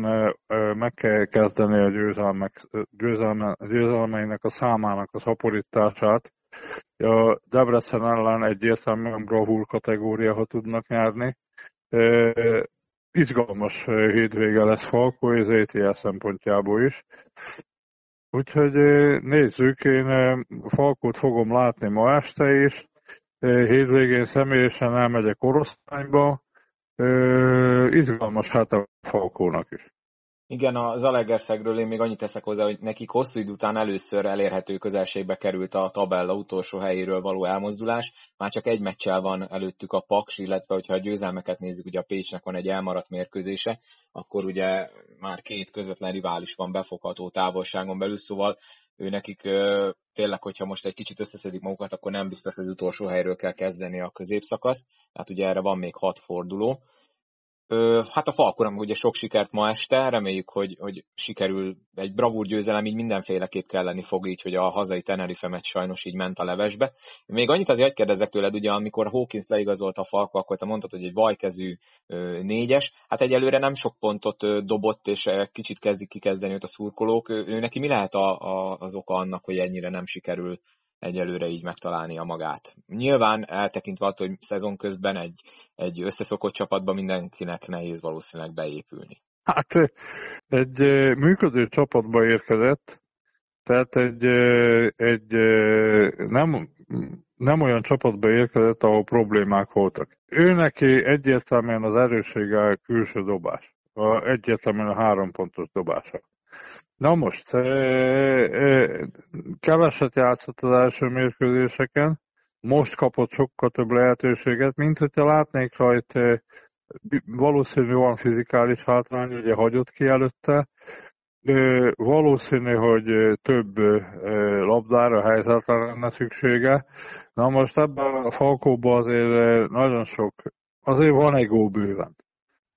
meg kell kezdeni a győzelmek, győzelme, győzelmeinek a számának a szaporítását. A Debrecen ellen egyértelműen bravúr kategória, ha tudnak nyerni. E, izgalmas hétvége lesz Falkó, és é té é szempontjából is. Úgyhogy nézzük, én Falkót fogom látni ma este is. Hétvégén személyesen elmegyek Oroszlányba. E, izgalmas hát a Falkónak is. Igen, a Zalegerszegről én még annyit teszek hozzá, hogy nekik hosszú idő után először elérhető közelségbe került a tabella utolsó helyéről való elmozdulás. Már csak egy meccsel van előttük a Paks, illetve hogyha a győzelmeket nézzük, ugye a Pécsnek van egy elmaradt mérkőzése, akkor ugye már két közvetlen rivális van befogható távolságon belül, szóval ő nekik tényleg, hogyha most egy kicsit összeszedik magukat, akkor nem biztos, hogy az utolsó helyről kell kezdeni a középszakaszt. Hát ugye erre van még hat forduló. Hát a Falkóra ugye sok sikert ma este, reméljük, hogy, hogy sikerül egy bravúr győzelem, így mindenféleképp kelleni fog, így, hogy a hazai Tenerife-met sajnos így ment a levesbe. Még annyit azért kérdezek tőled, ugye amikor Hawkins leigazolt a Falkó, akkor te mondtad, hogy egy bajkezű négyes, hát egyelőre nem sok pontot dobott, és kicsit kezdik kikezdeni őt a szurkolók. Ő neki mi lehet a, a, az oka annak, hogy ennyire nem sikerül egyelőre így megtalálnia magát? Nyilván eltekintve attól, hogy szezon közben egy, egy összeszokott csapatban mindenkinek nehéz valószínűleg beépülni. Hát egy működő csapatba érkezett, tehát egy, egy nem, nem olyan csapatba érkezett, ahol problémák voltak. Ő neki egyértelműen az erőssége a külső dobás, a, egyértelműen a három pontos dobása. Na most, keveset játszott az első mérkőzéseken, most kapott sokkal több lehetőséget, mint hogyha látnék rajt, valószínű van fizikális hátrány, ugye hagyott ki előtte, valószínű, hogy több labdára, helyzetre lenne szüksége. Na most ebben a Falkóban azért nagyon sok, azért van egó bőven.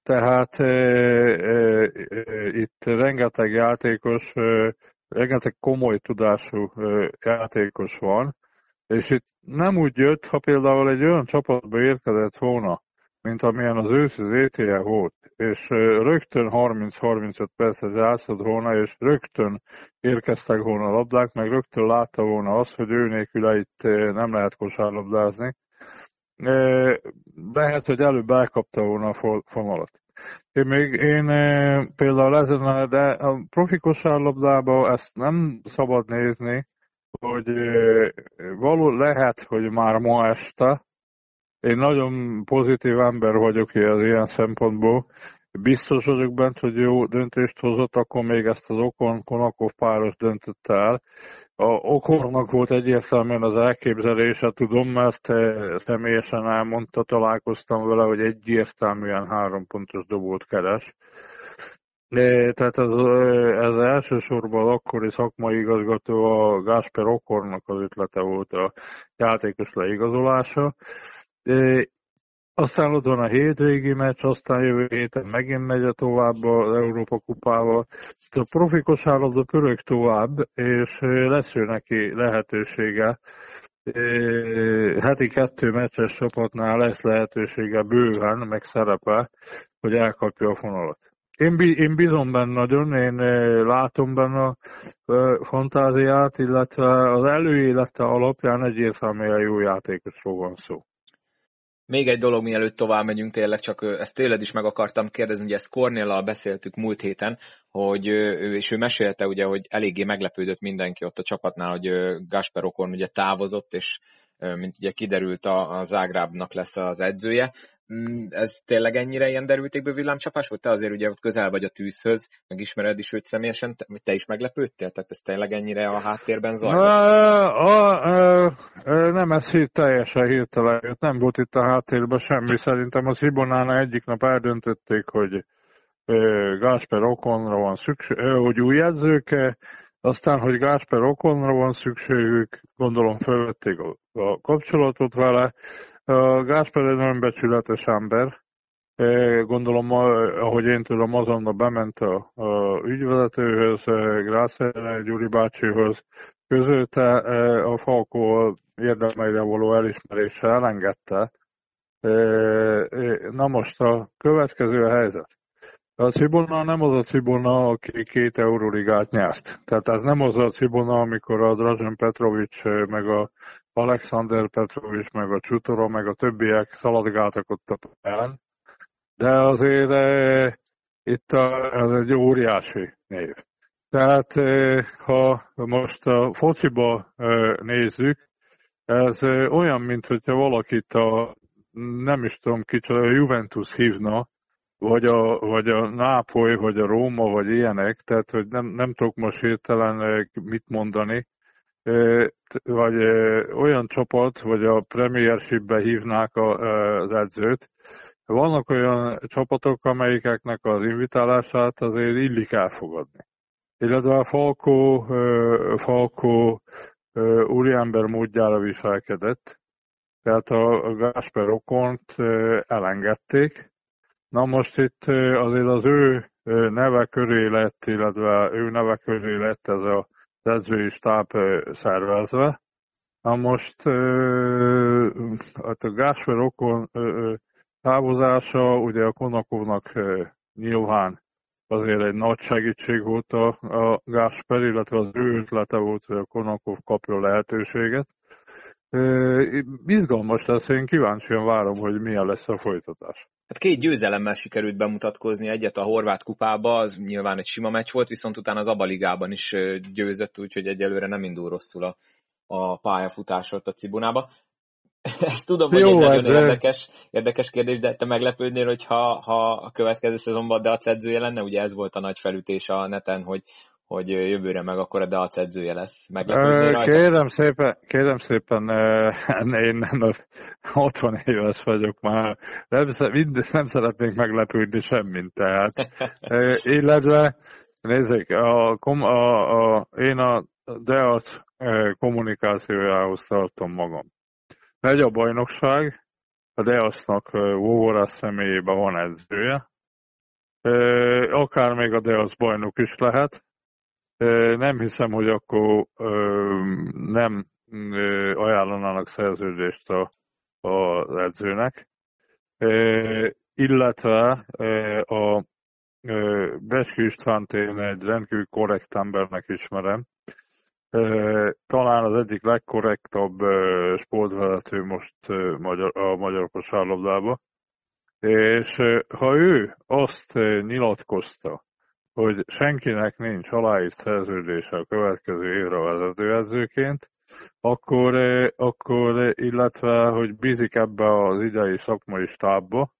Tehát e, e, e, itt rengeteg játékos, e, rengeteg komoly tudású e, játékos van, és itt nem úgy jött, ha például egy olyan csapatba érkezett volna, mint amilyen az őszi zé té é volt, és e, rögtön harminc-harmincöt percet játszott volna, és rögtön érkeztek volna a labdák, meg rögtön látta volna azt, hogy ő nélküle itt nem lehet kosárlabdázni. Lehet, hogy előbb elkapta volna a fonalat. Én még én például ezen, de a profi kosárlabdában ezt nem szabad nézni, hogy való lehet, hogy már ma este, én nagyon pozitív ember vagyok ilyen szempontból, biztos vagyok bent, hogy jó döntést hozott, akkor még ezt az Okon-Konakov páros döntött el. A Okornak volt egyértelműen az elképzelése, tudom, mert személyesen elmondta, találkoztam vele, hogy egyértelműen három pontos dobót keres. Tehát ez, ez elsősorban az akkori szakmai igazgató, a Gásper Okornak az ötlete volt a játékos leigazolása. Aztán ott van a hétvégi meccs, aztán jövő héten megint megy tovább az Európa kupával. A profi kosárlabda pörög tovább, és lesz ő neki lehetősége. Heti kettő meccses csapatnál lesz lehetősége bőven, meg szerepe, hogy elkapja a fonalat. Én bízom benne nagyon, én látom benne a fantáziát, illetve az előélete alapján egyértelműen jó játékosról van szó. Még egy dolog, mielőtt tovább megyünk, tényleg csak ezt tőled is meg akartam kérdezni, ugye ezt Kornéllal beszéltük múlt héten, hogy, és ő mesélte, ugye, hogy eléggé meglepődött mindenki ott a csapatnál, hogy Gásper Okon ugye távozott, és mint ugye kiderült, a Zágrábnak lesz az edzője. Ez tényleg ennyire ilyen derültékből villámcsapás volt? Te azért ugye ott közel vagy a tűzhöz, meg ismered is őt személyesen, te, te is meglepődtél? Tehát ez tényleg ennyire a háttérben zajlott? Nem, ez hír, teljesen hirtelen jött. Nem volt itt a háttérben semmi. Szerintem a Szibonánál egyik nap eldöntötték, hogy Gásper Okonra van szükség, hogy új edzőke, aztán, hogy Gásper Okonra van szükségük, gondolom felvették a, a kapcsolatot vele. A Gásper egy nagyon becsületes ember, gondolom, ahogy én tudom, azonnal bement a, a ügyvezetőhöz, Grászere Gyuri bácsihoz, közölte a Falkó érdemeire való elismerése, elengedte. Na most a következő helyzet. A Cibona nem az a Cibona, aki két Euróligát nyert. Tehát ez nem az a Cibona, amikor a Dražen Petrović, meg a Alexander Petrović, meg a Csutora, meg a többiek szaladgáltak ott a pályán. De azért e, itt a, ez egy óriási név. Tehát e, ha most a fociba e, nézzük, ez e, olyan, mint hogyha valakit a, nem is tudom kicsit, a Juventus hívna, vagy a, vagy a Nápoly, vagy a Róma, vagy ilyenek, tehát hogy nem, nem tudok most hirtelen mit mondani, vagy olyan csapat, vagy a Premiershipbe hívnák az edzőt. Vannak olyan csapatok, amelyikeknek az invitálását azért illik elfogadni. Illetve a Falkó, Falkó úriember módjára viselkedett, tehát a Gásper Okont elengedték. Na most itt azért az ő neve köré lett, illetve ő neve köré lett ez a edzői stáb szervezve. Na most hát a Gásper Okon távozása, ugye a Konakovnak nyilván azért egy nagy segítség volt a, a Gásper, illetve az ő ötlete volt, hogy a Konakov kapja lehetőséget. Izgalmas lesz, én kíváncsian várom, hogy milyen lesz a folytatás. Hát két győzelemmel sikerült bemutatkozni, egyet a horvát kupába, az nyilván egy sima meccs volt, viszont utána az Aba ligában is győzött, úgyhogy egyelőre nem indul rosszul a, a pályafutás ott a Cibunába. Ezt tudom, jó, hogy egy nagyon érdekes, érdekes kérdés, de te meglepődnél, hogy ha, ha a következő szezonban Deac edzője lenne, ugye ez volt a nagy felütés a neten, hogy hogy jövőre meg akkor a Deac edzője lesz. Kérem szépen, kérem szépen, én hatvan éves vagyok már, nem, nem szeretnék meglepődni semmit, tehát. Illetve, nézzék, a, a, a, én a Deac kommunikációjához tartom magam. Megy a bajnokság, a Deacnak Vóvorás személyében van edzője, akár még a Deac bajnok is lehet. Nem hiszem, hogy akkor nem ajánlanának szerződést az edzőnek, illetve a Becski Istvánt én egy rendkívül korrekt embernek ismerem. Talán az egyik legkorrektabb sportvezető most a magyar kosárlabdába, és ha ő azt nyilatkozta, hogy senkinek nincs aláírt szerződése a következő évre vezetőedzőként, akkor, akkor, illetve, hogy bízik ebbe az idei szakmai stábba.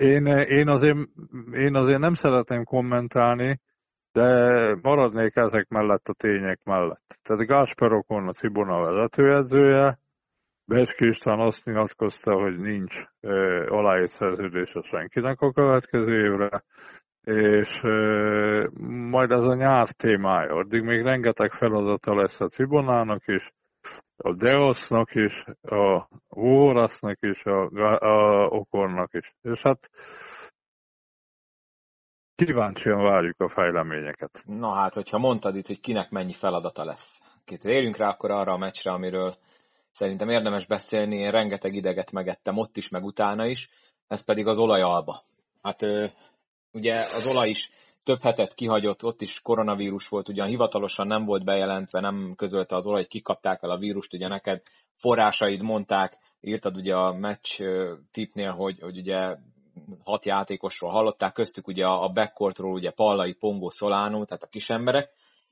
Én, én, azért, én azért nem szeretném kommentálni, de maradnék ezek mellett a tények mellett. Tehát Gásper Okon a Cibona vezetőedzője, Becski István azt nyilatkozta, hogy nincs ö, aláírt szerződése senkinek a következő évre, és ö, majd ez a nyár témája. Addig még rengeteg feladata lesz a Cibonának is, a Deosnak is, a Vórasznak is, a, a Okornak is. És hát kíváncsian várjuk a fejleményeket. Na hát, hogyha mondtad itt, hogy kinek mennyi feladata lesz. Két érjünk rá akkor arra a meccsre, amiről szerintem érdemes beszélni. Én rengeteg ideget megettem ott is, meg utána is. Ez pedig az olajalba. Hát ugye az olaj is több hetet kihagyott, ott is koronavírus volt, ugyan hivatalosan nem volt bejelentve, nem közölte az olaj, hogy kikapták el a vírust, ugye neked forrásaid mondták, írtad ugye a meccs tipnél, hogy, hogy ugye hat játékosról hallották, köztük ugye a backcourtról ugye Pallai, Pongó, Solano, tehát a kisemberek,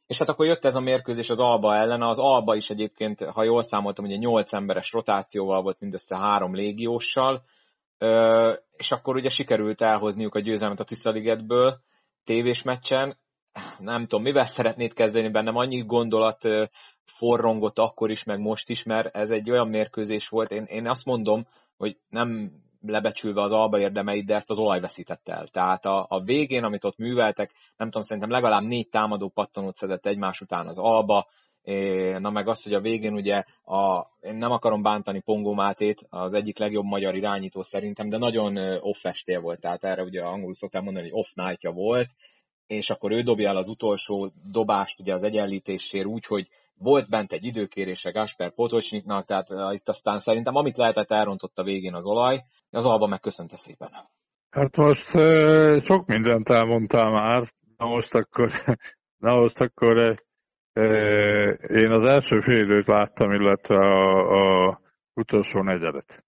és hát akkor jött ez a mérkőzés az Alba ellen, az Alba is egyébként, ha jól számoltam, ugye nyolc emberes rotációval volt, mindössze három légióssal, és akkor ugye sikerült elhozniuk a győzelmet a Tiszaligetből, tévés meccsen. Nem tudom, mivel szeretnéd kezdeni, bennem annyi gondolat forrongott akkor is, meg most is, mert ez egy olyan mérkőzés volt. Én, én azt mondom, hogy nem lebecsülve az Alba érdemeit, de ezt az Olaj veszítette el. Tehát a, a végén, amit ott műveltek, nem tudom, szerintem legalább négy támadó pattanót szedett egymás után az Alba. Na meg az, hogy a végén ugye, a, én nem akarom bántani Pongó Mátét, az egyik legjobb magyar irányító szerintem, de nagyon off estél volt, tehát erre ugye angolul szoktam mondani, hogy off night-ja volt, és akkor ő dobja el az utolsó dobást ugye az egyenlítésért úgy, hogy volt bent egy időkérése Gáspár Potocsniknak, tehát itt aztán szerintem amit lehetett elrontott a végén az Olaj, az Alba megköszönte szépen. Hát most sok mindent elmondtál már, na most akkor, na most akkor én az első fél időt láttam, illetve a, a utolsó negyedet.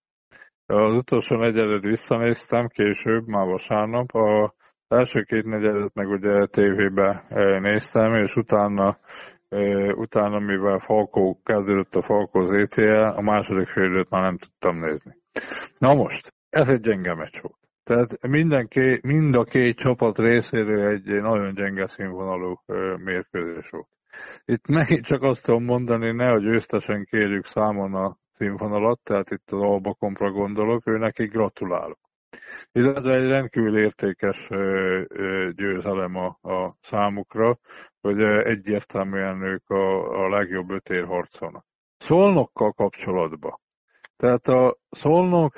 Az utolsó negyedet visszanéztem később, már vasárnap. Az első két negyedet meg ugye tévébe néztem, és utána, utána mivel Falkó kezdődött a Falkó zé té el, a második fél időt már nem tudtam nézni. Na most, ez egy gyenge meccs volt. Tehát mindenki, mind a két csapat részéről egy nagyon gyenge színvonalú mérkőzés volt. Itt megint csak azt tudom mondani, ne a győztesen kérjük számon a színvonalat, tehát itt az Albakomra gondolok, ő neki gratulálok. Illetve egy rendkívül értékes győzelem a, a számukra, hogy egyértelműen ők a, a legjobb ötérharcon. Szolnokkal kapcsolatban. Tehát a Szolnok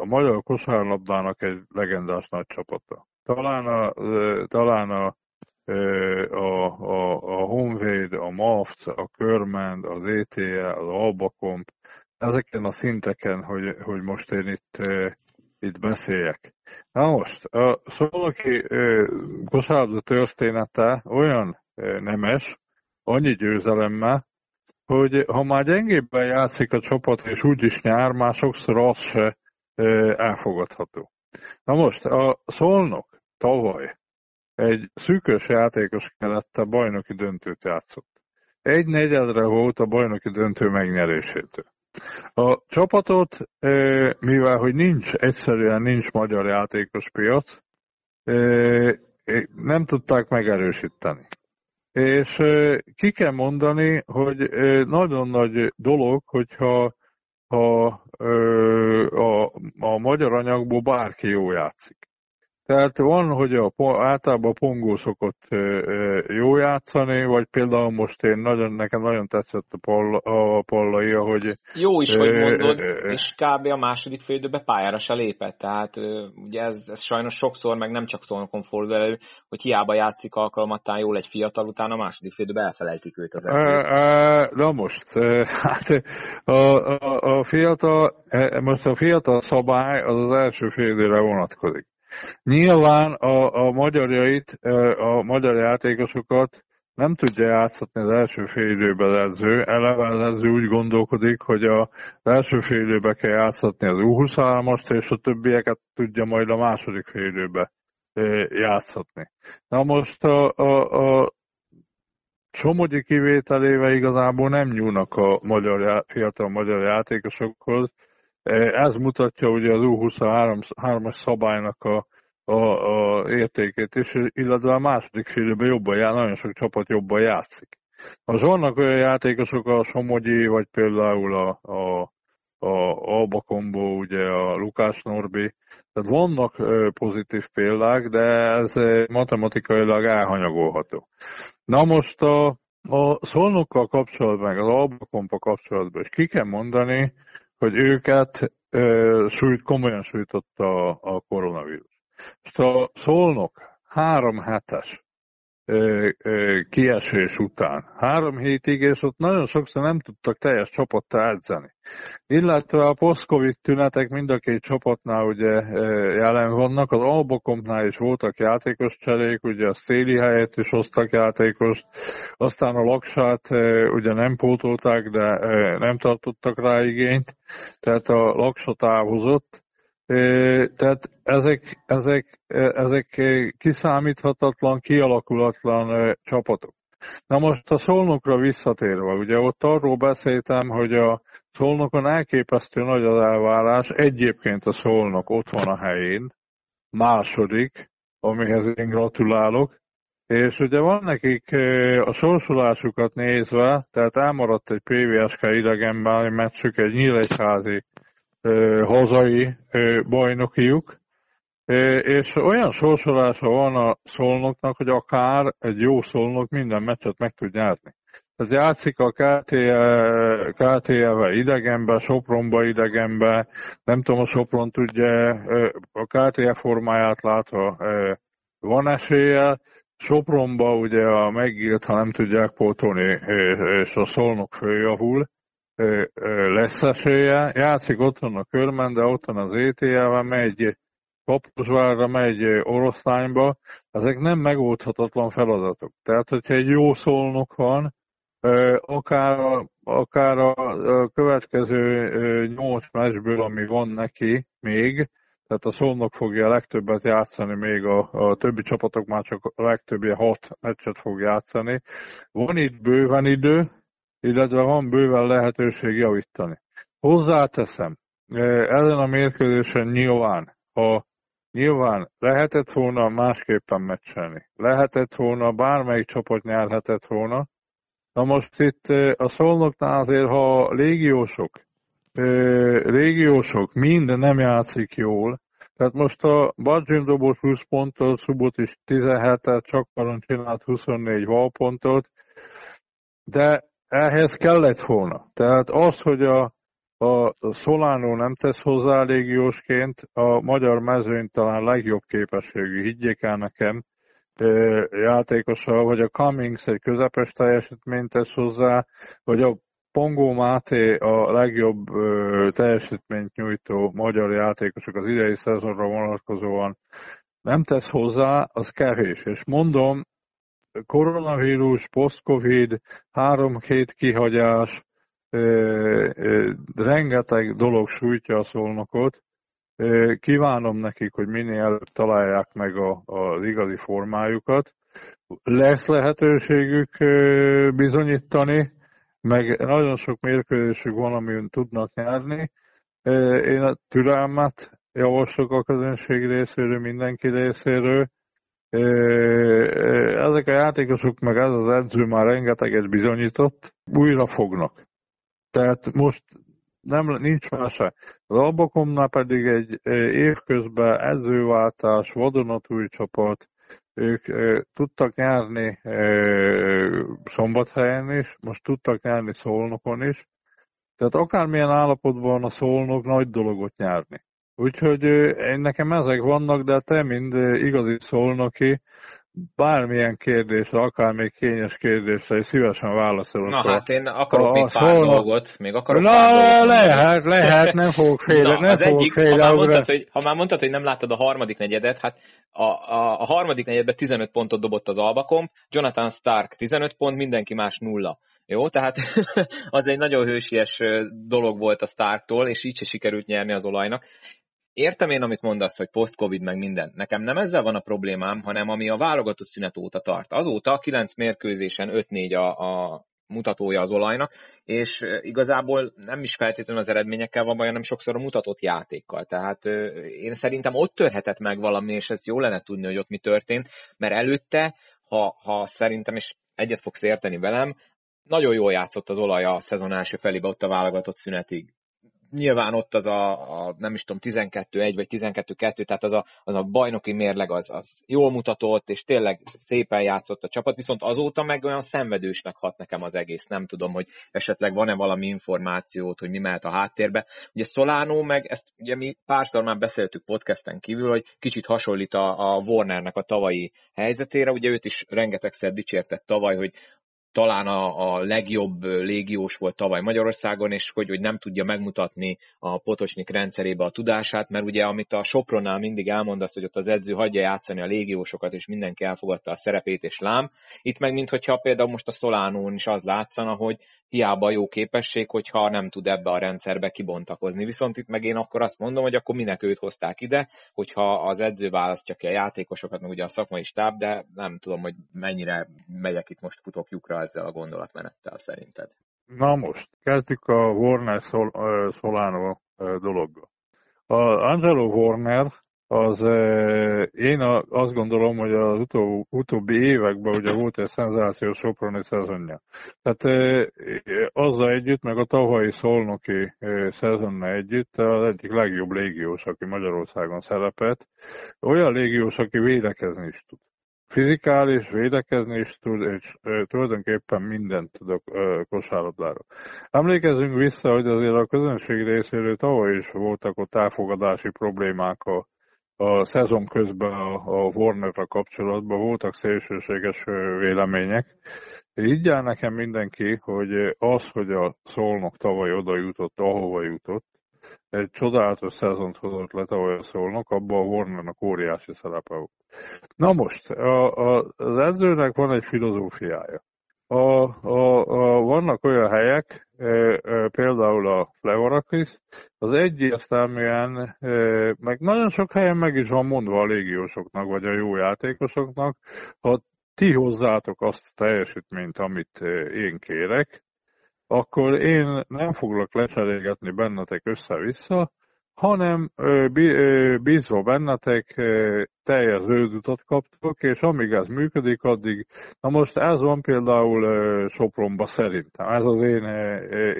a magyar kosárlabdának egy legendás nagy csapata. Talán a, talán a A, a, a Honvéd, a MAFC, a Körmend, az é té e, az Albakomp, ezeken a szinteken, hogy, hogy most én itt, itt beszéljek. Na most, a szolnoki kosárlabda története olyan nemes, annyi győzelemmel, hogy ha már gyengébben játszik a csapat, és úgyis nyár, már sokszor az se elfogadható. Na most, a Szolnok tavaly egy szűkös játékos kelette bajnoki döntőt játszott. Egy negyedre volt a bajnoki döntő megnyerésétől. A csapatot, mivel hogy nincs, egyszerűen nincs magyar játékos piac, nem tudták megerősíteni. És ki kell mondani, hogy nagyon nagy dolog, hogyha ha, a, a magyar anyagból bárki jó játszik. Tehát van, hogy a, általában a Pongó szokott jó játszani, vagy például most én nagyon, nekem nagyon tetszett a, palla, a Pallai, ahogy... Jó is, hogy mondod, és kb. A második fél időben pályára se lépett, tehát ugye ez, ez sajnos sokszor, meg nem csak Szolnokon fordul elő, hogy hiába játszik alkalmattán jól egy fiatal, utána a második fél időben elfelejtik őt az edzőt. Na most, hát a, a, a fiatal, most a fiatal szabály az az első fél időre vonatkozik. Nyilván a, a magyarjait, a magyar játékosokat nem tudja játszatni az első fél időben az edző. Eleve az edző úgy gondolkodik, hogy az első fél időben kell játszatni az U huszonhármast, és a többieket tudja majd a második fél időben játszatni. Na most a, a, a Somogyi kivételével igazából nem nyúlnak a magyar, fiatal magyar játékosokhoz. Ez mutatja ugye az U huszonhármas szabálynak a, a, a értékét is, illetve a második félben jobban jár, nagyon sok csapat jobban játszik. Az vannak olyan játékosok, a Somogyi, vagy például a, a, a Alba Combo, ugye a Lukács Norbi. Tehát vannak pozitív példák, de ez matematikailag elhanyagolható. Na most a, a Szolnokkal kapcsolatban, meg az Alba Combo kapcsolatban is ki kell mondani, hogy őket súlyt, komolyan sújtotta a, a koronavírus. Most a Szolnok három hetes kiesés után. Három hétig, és ott nagyon sokszor nem tudtak teljes csapattá edzeni. Illetve a post-covid tünetek mind a két csapatnál ugye jelen vannak, az Albakompnál is voltak játékos cserék, ugye a Széli helyett is hoztak játékost, aztán a Laksát ugye nem pótolták, de nem tartottak rá igényt, tehát a Laksa távozott. Tehát ezek, ezek, ezek kiszámíthatatlan, kialakulatlan csapatok. Na most a Szolnokra visszatérve, ugye ott arról beszéltem, hogy a Szolnokon elképesztő nagy az elvárás, egyébként a Szolnok ott van a helyén, második, amihez én gratulálok, és ugye van nekik a sorsolásukat nézve, tehát elmaradt egy pé vé es ká idegenben meccsük, egy nyíregyházi hazai bajnokiuk, és olyan sorsolása van a Szolnoknak, hogy akár egy jó Szolnok minden meccset meg tud nyerni. Ez játszik a ká té el-vel idegenbe, Sopronba idegenbe, nem tudom, a Sopron tudja, a ká té el formáját látva van esélye, Sopronba ugye a McGillt, ha nem tudják pótolni, és a Szolnok följavul, lesz esélye, játszik otthon a Körmend, de otthon az é té el-ben, megy Kaposvárra, megy Oroszlányba, ezek nem megoldhatatlan feladatok. Tehát, hogyha egy jó Szolnok van, akár a, akár a következő nyolc meccsből, ami van neki még, tehát a Szolnok fogja a legtöbbet játszani, még a, a többi csapatok már csak a legtöbbje hat meccset fog játszani. Van itt bőven idő, illetve van bőven lehetőség javítani. Hozzáteszem, ezen a mérkőzésen nyilván, ha nyilván lehetett volna másképpen meccselni, lehetett volna, bármelyik csapat nyerhetett volna. Na most itt a Szolnoknál azért, ha légiósok, légiósok mind nem játszik jól, tehát most a Badzsim dobott húsz pontot, Szubotis tizenhetet, Csakmaron csinált huszonnégy valpontot, de ehhez kellett volna. Tehát az, hogy a, a Solano nem tesz hozzá légiósként, a magyar mezőny talán legjobb képességű, higgyék el nekem, játékosa, vagy a Cummings egy közepes teljesítményt tesz hozzá, vagy a Pongó Máté a legjobb teljesítményt nyújtó magyar játékosok az idei szezonra vonatkozóan nem tesz hozzá, az kevés. És mondom, koronavírus, post-covid, három-hét kihagyás, e, e, rengeteg dolog sújtja a Szolnokot. E, kívánom nekik, hogy minél előbb találják meg a, az igazi formájukat. Lesz lehetőségük bizonyítani, meg nagyon sok mérkőzésük van, amin tudnak nyerni. E, én a türelmet javaslok a közönség részéről, mindenki részéről. Ezek a játékosok, meg ez az edző már rengeteget bizonyított, újra fognak. Tehát most nem, nincs már se. Az Albakomnál pedig egy évközben edzőváltás, vadonatúj csapat, ők tudtak nyerni Szombathelyen is, most tudtak nyerni Szolnokon is. Tehát akármilyen állapotban a Szolnok, nagy dologot nyerni. Úgyhogy nekem ezek vannak, de te mind igazi szolnoki, bármilyen kérdésre, akár még kényes kérdésre, és szívesen válaszolok. Na a, hát én akarok a, még pár szolnok... dolgot, még akarok Na, pár dolgot. lehet, lehet, nem fogok félre, nem fogok egyik, félre. Ha már, mondtad, hogy, ha már mondtad, hogy nem láttad a harmadik negyedet, hát a, a, a harmadik negyedben tizenöt pontot dobott az Albakom, Jonathan Stark tizenöt pont, mindenki más nulla. Jó, tehát az egy nagyon hősies dolog volt a Starktól, és így se sikerült nyerni az olajnak. Értem én, amit mondasz, hogy post-covid meg minden. Nekem nem ezzel van a problémám, hanem ami a válogatott szünet óta tart. Azóta kilenc mérkőzésen öt négy a, a mutatója az olajnak, és igazából nem is feltétlenül az eredményekkel van baj, hanem sokszor a mutatott játékkal. Tehát én szerintem ott törhetett meg valami, és ezt jó lenne tudni, hogy ott mi történt, mert előtte, ha, ha szerintem, és egyet fogsz érteni velem, nagyon jól játszott az olaj a szezon első felébe, ott a válogatott szünetig. nyilván ott az a, a nem is tudom, tizenkettő egy vagy tizenkettő kettő, tehát az a, az a bajnoki mérleg az, az jól mutatott, és tényleg szépen játszott a csapat, viszont azóta meg olyan szenvedősnek hat nekem az egész. Nem tudom, hogy esetleg van-e valami információt, hogy mi mehet a háttérbe. Ugye Solano meg, ezt ugye mi párszor már beszéltük podcasten kívül, hogy kicsit hasonlít a, a Warnernek a tavalyi helyzetére, ugye őt is rengetegszer dicsértett tavaly, hogy talán a, a legjobb légiós volt tavaly Magyarországon, és hogy, hogy nem tudja megmutatni a Potocsnik rendszerébe a tudását, mert ugye amit a Sopronnál mindig elmondasz, hogy ott az edző hagyja játszani a légiósokat, és mindenki elfogadta a szerepét, és lám. Itt meg minthogyha például most a Solánón is az látszana, hogy hiába jó képesség, hogyha nem tud ebbe a rendszerbe kibontakozni. Viszont itt meg én akkor azt mondom, hogy akkor minek őt hozták ide, hogyha az edző választja ki a játékosokat, meg ugye a szakmai stáb, de nem tudom, hogy mennyire megyek itt most futok lyukra ezzel a gondolatmenettel szerinted. Na most, kezdjük a Warner Solano dologgal. A Angelo Warner, az én azt gondolom, hogy az utó, utóbbi években ugye volt egy szenzációs soproni szezonja. Tehát azzal együtt, meg a tavalyi szolnoki szezonnal együtt az egyik legjobb légiós, aki Magyarországon szerepelt. Olyan légiós, aki védekezni is tud. Fizikális, védekezni is tud, és tulajdonképpen mindent tud a kosárlabdáról. Emlékezzünk vissza, hogy azért a közönség részéről tavaly is voltak ott elfogadási problémák a, a szezon közben a, a Warnerra kapcsolatban, voltak szélsőséges vélemények. Így jár nekem mindenki, hogy az, hogy a Szolnok tavaly oda jutott, ahova jutott, egy csodálatos szezont hozott le tavaly a Szolnok, abban a Warnernak óriási szerepe volt. Na most, a, a, az edzőnek van egy filozófiája. A, a, a, vannak olyan helyek, e, e, például a Fleurakis, az egyértelműen, e, meg nagyon sok helyen meg is van mondva a légiósoknak, vagy a jó játékosoknak, ha ti hozzátok azt a teljesítményt, amit én kérek, akkor én nem foglak lecserégetni bennetek össze-vissza, hanem bízva bennetek, teljes zöldutat kaptok, és amíg ez működik, addig... Na most ez van például Sopronban szerintem, ez az én,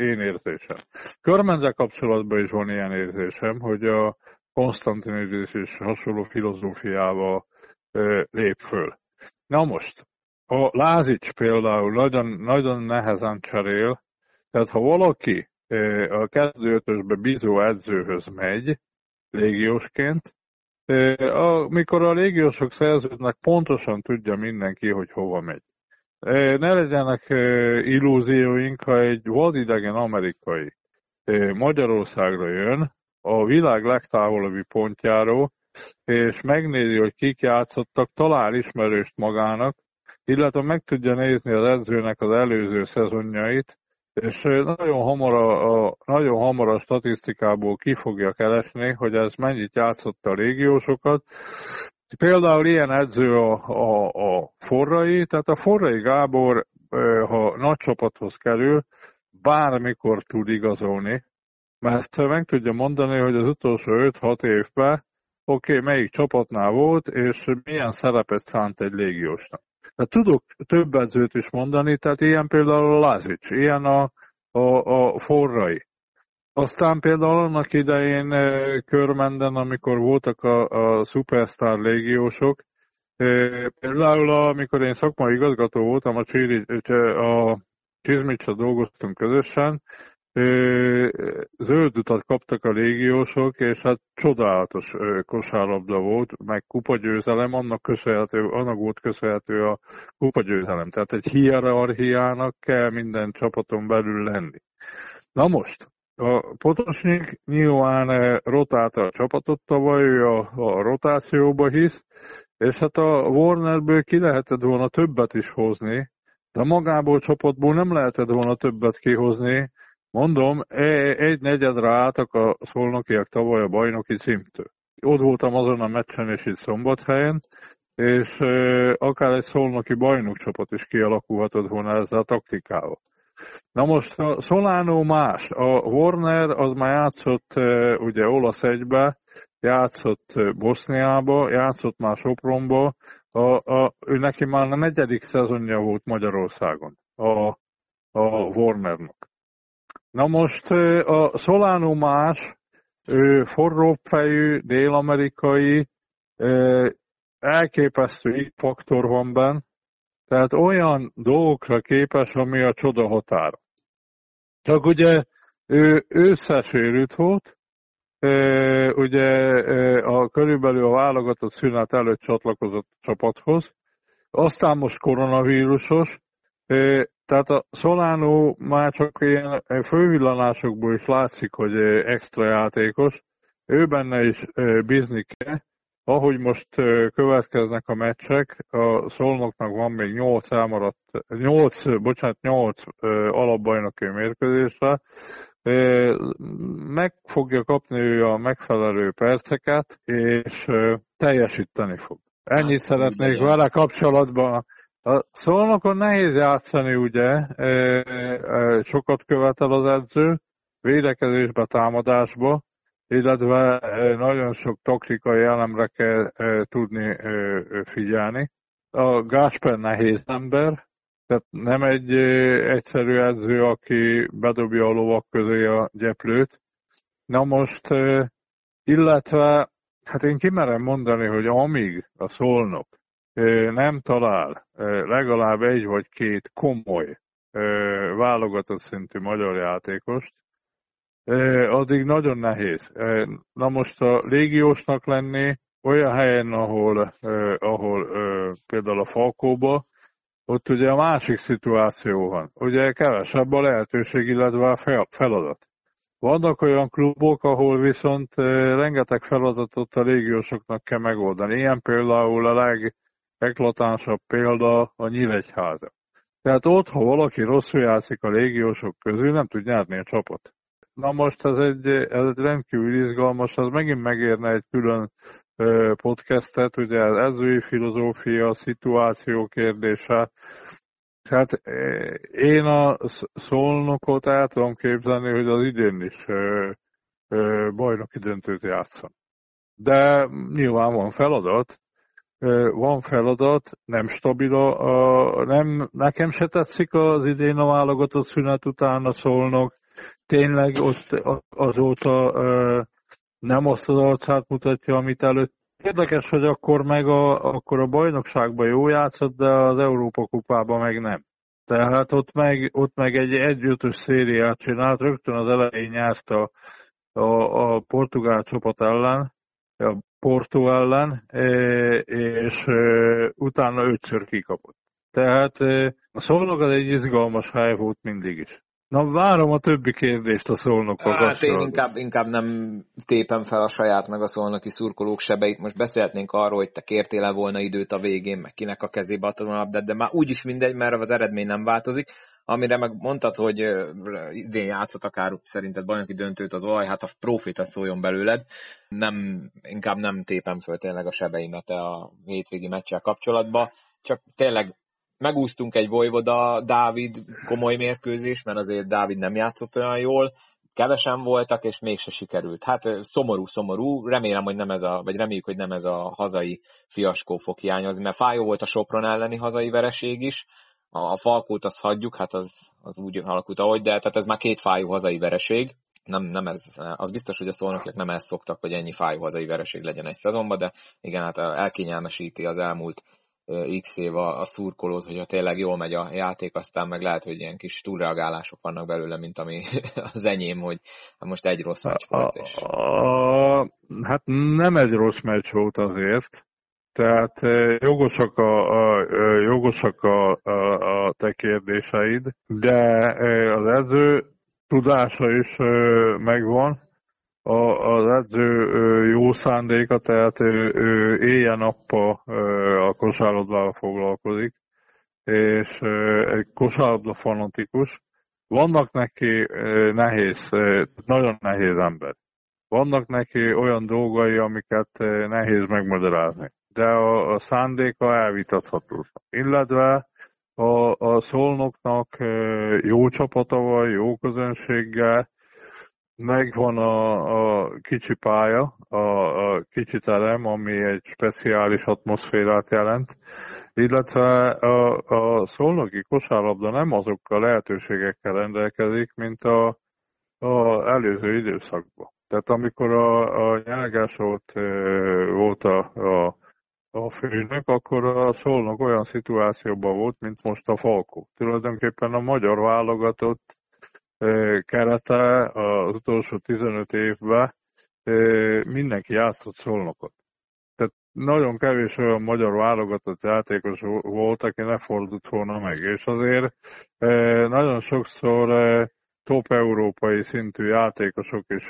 én érzésem. Körmendel kapcsolatban is van ilyen érzésem, hogy a Konstantinidis is hasonló filozófiával lép föl. Na most, a Lázics például nagyon, nagyon nehezen cserél, tehát ha valaki a kezdőötösbe bízó edzőhöz megy, légiósként, amikor a légiósok szerződnek, pontosan tudja mindenki, hogy hova megy. Ne legyenek illúzióink, ha egy vadidegen amerikai Magyarországra jön, a világ legtávolabbi pontjáról, és megnézi, hogy kik játszottak, talál ismerőst magának, illetve meg tudja nézni az edzőnek az előző szezonjait, és nagyon hamar a, a, nagyon hamar a statisztikából ki fogja keresni, hogy ez mennyit játszotta a légiósokat. Például ilyen edző a, a, a Forrai, tehát a Forrai Gábor, ha nagy csapathoz kerül, bármikor tud igazolni, mert meg tudja mondani, hogy az utolsó öt-hat évben, oké, okay, melyik csapatnál volt, és milyen szerepet szánt egy légiósnak. Tehát tudok több edzőt is mondani, tehát ilyen például a Lázics, ilyen a, a, a Forrai. Aztán például annak idején Körmenden, amikor voltak a, a szupersztár légiósok, például amikor én szakmai igazgató voltam, a, a Csizmicsra dolgoztunk közösen, zöld utat kaptak a légiósok, és hát csodálatos kosárlabda volt, meg kupagyőzelem, annak, köszönhető, annak volt köszönhető a kupagyőzelem. Tehát egy hierarchiának kell minden csapaton belül lenni. Na most, a Potocsnik nyilván rotálta a csapatot tavaly, ő a, a rotációba hisz, és hát a Warnerből ki lehetett volna többet is hozni, de magából a csapatból nem lehetett volna többet kihozni. Mondom, egy negyedre álltak a szolnokiak tavaly a bajnoki címtől. Ott voltam azon a meccsen és itt Szombathelyen, és akár egy szolnoki bajnokcsapat is kialakulhatott volna ezzel a taktikával. Na most a Solano más. A Warner az már játszott ugye olasz egybe, játszott Boszniába, játszott már Sopronba. A, a, ő neki már a negyedik szezonja volt Magyarországon a, a Warnernak. Na most a Solano más, ő forrófejű, dél-amerikai, elképesztő így-faktor van benne, tehát olyan dolgokra képes, ami a csoda határa. Csak ugye ő összesérült volt, ugye a, körülbelül a válogatott szünet előtt csatlakozott a csapathoz, aztán most koronavírusos, tehát a Solano már csak ilyen fővillanásokból is látszik, hogy extra játékos, ő benne is bízni kell. Ahogy most következnek a meccsek, a Szolnoknak van még nyolc elmaradt, nyolc, bocsánat, nyolc alapbajnoki mérkőzésre, meg fogja kapni ő a megfelelő perceket, és teljesíteni fog. Ennyit szeretnék vele kapcsolatban. A Szolnokon nehéz játszani, ugye, sokat követel az edző, védekezésbe, támadásba, illetve nagyon sok taktikai elemre kell tudni figyelni. A Gásper nehéz ember, tehát nem egy egyszerű edző, aki bedobja a lovak közé a gyeplőt. Na most, illetve, hát én kimerem mondani, hogy amíg a Szolnok nem talál legalább egy vagy két komoly válogatott szintű magyar játékost, addig nagyon nehéz. Na most a légiósnak lenni olyan helyen, ahol, ahol például a Falkóba, ott ugye a másik szituáció van. Ugye kevesebb a lehetőség, illetve a feladat. Vannak olyan klubok, ahol viszont rengeteg feladatot a légiósoknak kell megoldani. Ilyen például a legeklatánsabb példa a Nyíregyháza. Tehát ott, ha valaki rosszul játszik a légiósok közül, nem tud nyerni a csapat. Na most ez egy, ez egy rendkívül izgalmas, az megint megérne egy külön podcastet, ugye az edzői filozófia, szituáció kérdése. Hát én a Szolnokot el tudom képzelni, hogy az idén is bajnoki döntőt játszom. De nyilván van feladat, van feladat, nem stabil, a, nem, nekem se tetszik az idén a válogatott szünet után a Szolnok. Tényleg ott azóta nem azt az arcát mutatja, amit előtt. Érdekes, hogy akkor meg a, akkor a bajnokságban jó játszott, de az Európa kupában meg nem. Tehát ott meg, ott meg egy egyötös szériát csinált, rögtön az elején nyert a, a, a portugál csapat ellen, a Porto ellen, és utána ötször kikapott. Tehát a Szolnok az egy izgalmas hely volt mindig is. Na, várom a többi kérdést a Szolnokkal. Hát én inkább, inkább nem tépem fel a saját meg a szolnoki szurkolók sebeit. Most beszélhetnénk arról, hogy te kértél volna időt a végén, meg kinek a kezébe adtad a labdát, de már úgyis mindegy, mert az eredmény nem változik. Amire meg mondtad, hogy idén játszott akár szerinted bajnoki döntőt az olaj, hát a profita szóljon belőled. Nem, inkább nem tépem föl tényleg a sebeimet a hétvégi meccsel kapcsolatban, csak tényleg megúsztunk egy Vojvoda Dávid komoly mérkőzés, mert azért Dávid nem játszott olyan jól, kevesen voltak, és mégse sikerült. Hát szomorú-szomorú, remélem, hogy nem ez a, vagy reméljük, hogy nem ez a hazai fiaskó fog hiányozni, mert fájó volt a Sopron elleni hazai vereség is, a Falkót azt hagyjuk, hát az, az úgy alakult, ahogy, de tehát ez már két fájó hazai vereség. Nem, nem ez, az biztos, hogy a szolnokiak nem ezt szoktak, hogy ennyi fájó hazai vereség legyen egy szezonban, de igen, hát elkényelmesíti az elmúlt x év a, a szurkolót, hogyha tényleg jól megy a játék, aztán meg lehet, hogy ilyen kis túlreagálások vannak belőle, mint ami az enyém, hogy most egy rossz meccs volt. És... A, a, hát nem egy rossz meccs volt azért, tehát jogosak a, a, jogosak a, a, a te kérdéseid, de az edző tudása is megvan, az edző jó szándéka, tehát ő, ő éjjel-nappal a kosárlabdával foglalkozik, és egy kosárlabda fanatikus. Vannak neki nehéz, nagyon nehéz ember. Vannak neki olyan dolgai, amiket nehéz megmagyarázni, de a, a szándéka elvitatható. Illetve a, a Szolnoknak jó csapata van, jó közönséggel, megvan a, a kicsi pálya, a, a kicsi terem, ami egy speciális atmoszférát jelent, illetve a, a szolnoki kosárlabda nem azokkal a lehetőségekkel rendelkezik, mint a, az előző időszakban. Tehát amikor a, a nyágás volt, volt a, a, a főnök, akkor a Szolnok olyan szituációban volt, mint most a Falkó. Tulajdonképpen a magyar válogatott kerete az utolsó tizenöt évben mindenki játszott Szolnokot. Tehát nagyon kevés olyan magyar válogatott játékos volt, aki ne fordult volna meg. És azért nagyon sokszor top európai szintű játékosok is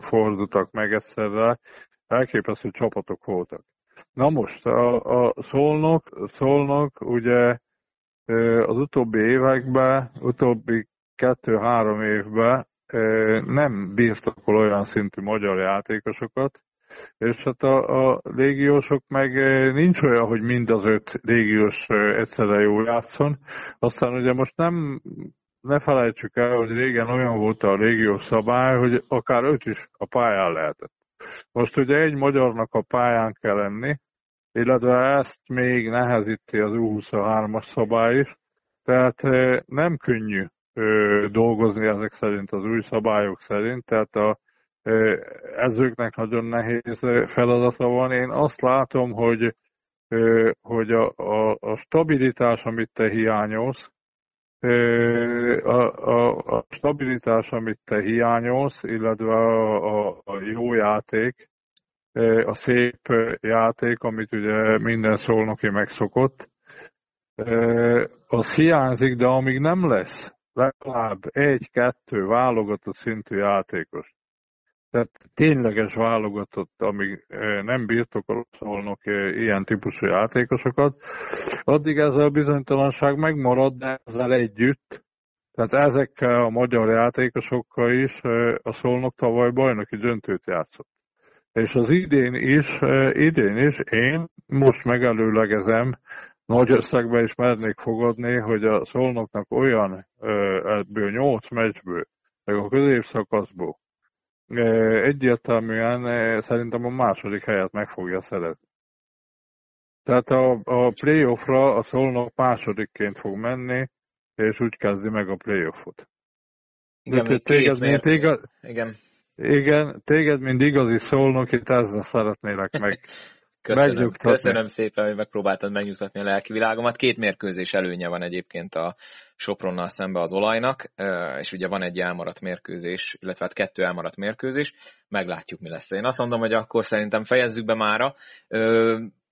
fordultak meg egyszerre, elképesztő csapatok voltak. Na most, a, a Szolnok, Szolnok ugye az utóbbi években, utóbbi kettő-három évben nem birtokol olyan szintű magyar játékosokat, és hát a, a légiósok meg nincs olyan, hogy mind az öt légiós egyszerre jól játszon. Aztán ugye most nem, ne felejtsük el, hogy régen olyan volt a légiós szabály, hogy akár öt is a pályán lehetett. Most ugye egy magyarnak a pályán kell lenni, illetve ezt még nehezíti az U huszonhármas szabály is, tehát nem könnyű dolgozni ezek szerint, az új szabályok szerint, tehát a ezőknek nagyon nehéz feladata van. Én azt látom, hogy, hogy a, a, a stabilitás, amit te hiányolsz, a, a, a stabilitás, amit te hiányolsz, illetve a, a, a jó játék, a szép játék, amit ugye minden szolnoki megszokott, az hiányzik, de amíg nem lesz legalább egy-kettő válogatott szintű játékos, tehát tényleges válogatott, amíg nem birtokolnak ilyen típusú játékosokat, addig ez a bizonytalanság megmarad, de ezzel együtt, tehát ezekkel a magyar játékosokkal is a Szolnok tavaly bajnoki döntőt játszott. És az idén is, idén is én most megelőlegezem, nagy összegben is mernék fogadni, hogy a Szolnoknak olyan ebből nyolc meccsből, meg a középszakaszból egyértelműen szerintem a második helyet meg fogja szerezni. Tehát a, a playoffra a Szolnok másodikként fog menni, és úgy kezdi meg a playoffot. Igen, De téged, mint igaz... igen. igen, téged, mint igazi Szolnok, itt ezzel szeretnélek meg. Köszönöm. Köszönöm szépen, hogy megpróbáltad megnyugtatni a lelki világomat. Két mérkőzés előnye van egyébként a Sopronnal szembe az Olajnak, és ugye van egy elmaradt mérkőzés, illetve hát kettő elmaradt mérkőzés, meglátjuk, mi lesz. Én azt mondom, hogy akkor szerintem fejezzük be mára.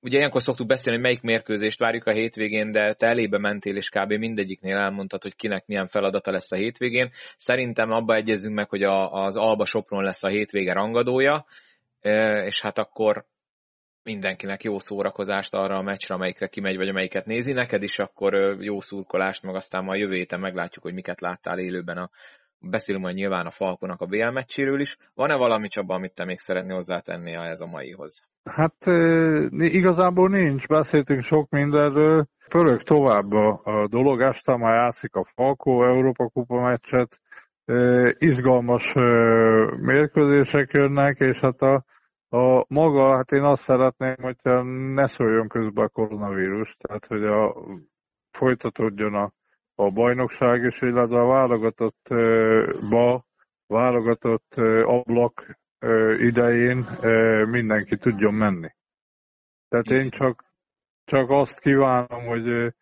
Ugye ilyenkor szoktuk beszélni, hogy melyik mérkőzést várjuk a hétvégén, de te elébe mentél, és kb. Mindegyiknél elmondtad, hogy kinek milyen feladata lesz a hétvégén. Szerintem abba egyezünk meg, hogy az Alba Sopron lesz a hétvége rangadója, és hát akkor mindenkinek jó szórakozást arra a meccsre, amelyikre kimegy, vagy amelyiket nézi. Neked is akkor jó szurkolást, meg aztán majd jövő héten meglátjuk, hogy miket láttál élőben. A... Beszélünk majd nyilván a Falkonak a bé el meccséről is. Van-e valami, Csaba, amit te még szeretnél hozzátenni ez a maihoz? Hát igazából nincs. Beszéltünk sok mindenről. Pörög tovább a dolog. Este már játszik a Falkó Európa Kupa meccset. Izgalmas mérkőzések jönnek, és hát a A maga, hát én azt szeretném, hogyha ne szóljon közben a koronavírus, tehát hogy a, folytatódjon a, a bajnokság, és illetve a válogatottba, válogatott ablak idején mindenki tudjon menni. Tehát én csak, csak azt kívánom, hogy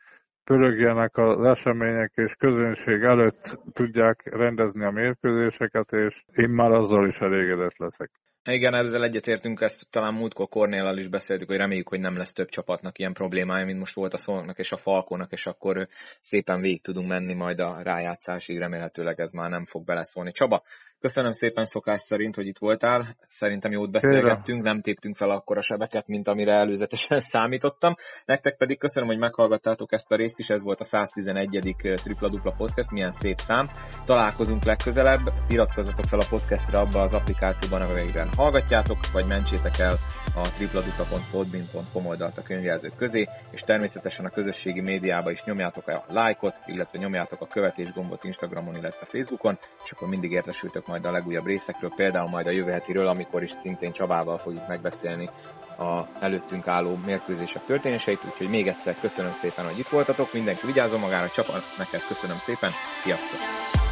pörögjenek az események, és közönség előtt tudják rendezni a mérkőzéseket, és én már azzal is elégedett leszek. Igen, ezzel egyetértünk, ezt talán múltkor Kornéllal is beszéltük, hogy reméljük, hogy nem lesz több csapatnak ilyen problémája, mint most volt a Szolnoknak és a Falkónak, és akkor szépen végig tudunk menni majd a rájátszásig, remélhetőleg ez már nem fog beleszólni. Csaba, köszönöm szépen szokás szerint, hogy itt voltál, szerintem jót beszélgettünk, nem téptünk fel akkora sebeket, mint amire előzetesen számítottam. Nektek pedig köszönöm, hogy meghallgattátok ezt a részt is, ez volt a száztizenegyedik Tripla Dupla Podcast, milyen szép szám. Találkozunk legközelebb, iratkozzatok fel a podcastre abba az applikációban, amelyben hallgatjátok, vagy mentsétek el a tripladupla pont podbin pont com oldalt a könyvjelzők közé, és természetesen a közösségi médiába is nyomjátok a like-ot, illetve nyomjátok a követés gombot Instagramon, illetve Facebookon, és akkor mindig értesültök majd a legújabb részekről, például majd a jövő hetiről, amikor is szintén Csabával fogjuk megbeszélni a előttünk álló mérkőzések történéseit, úgyhogy még egyszer köszönöm szépen, hogy itt voltatok, mindenki vigyázzon magára, Csaba, neked köszönöm szépen, sziasztok!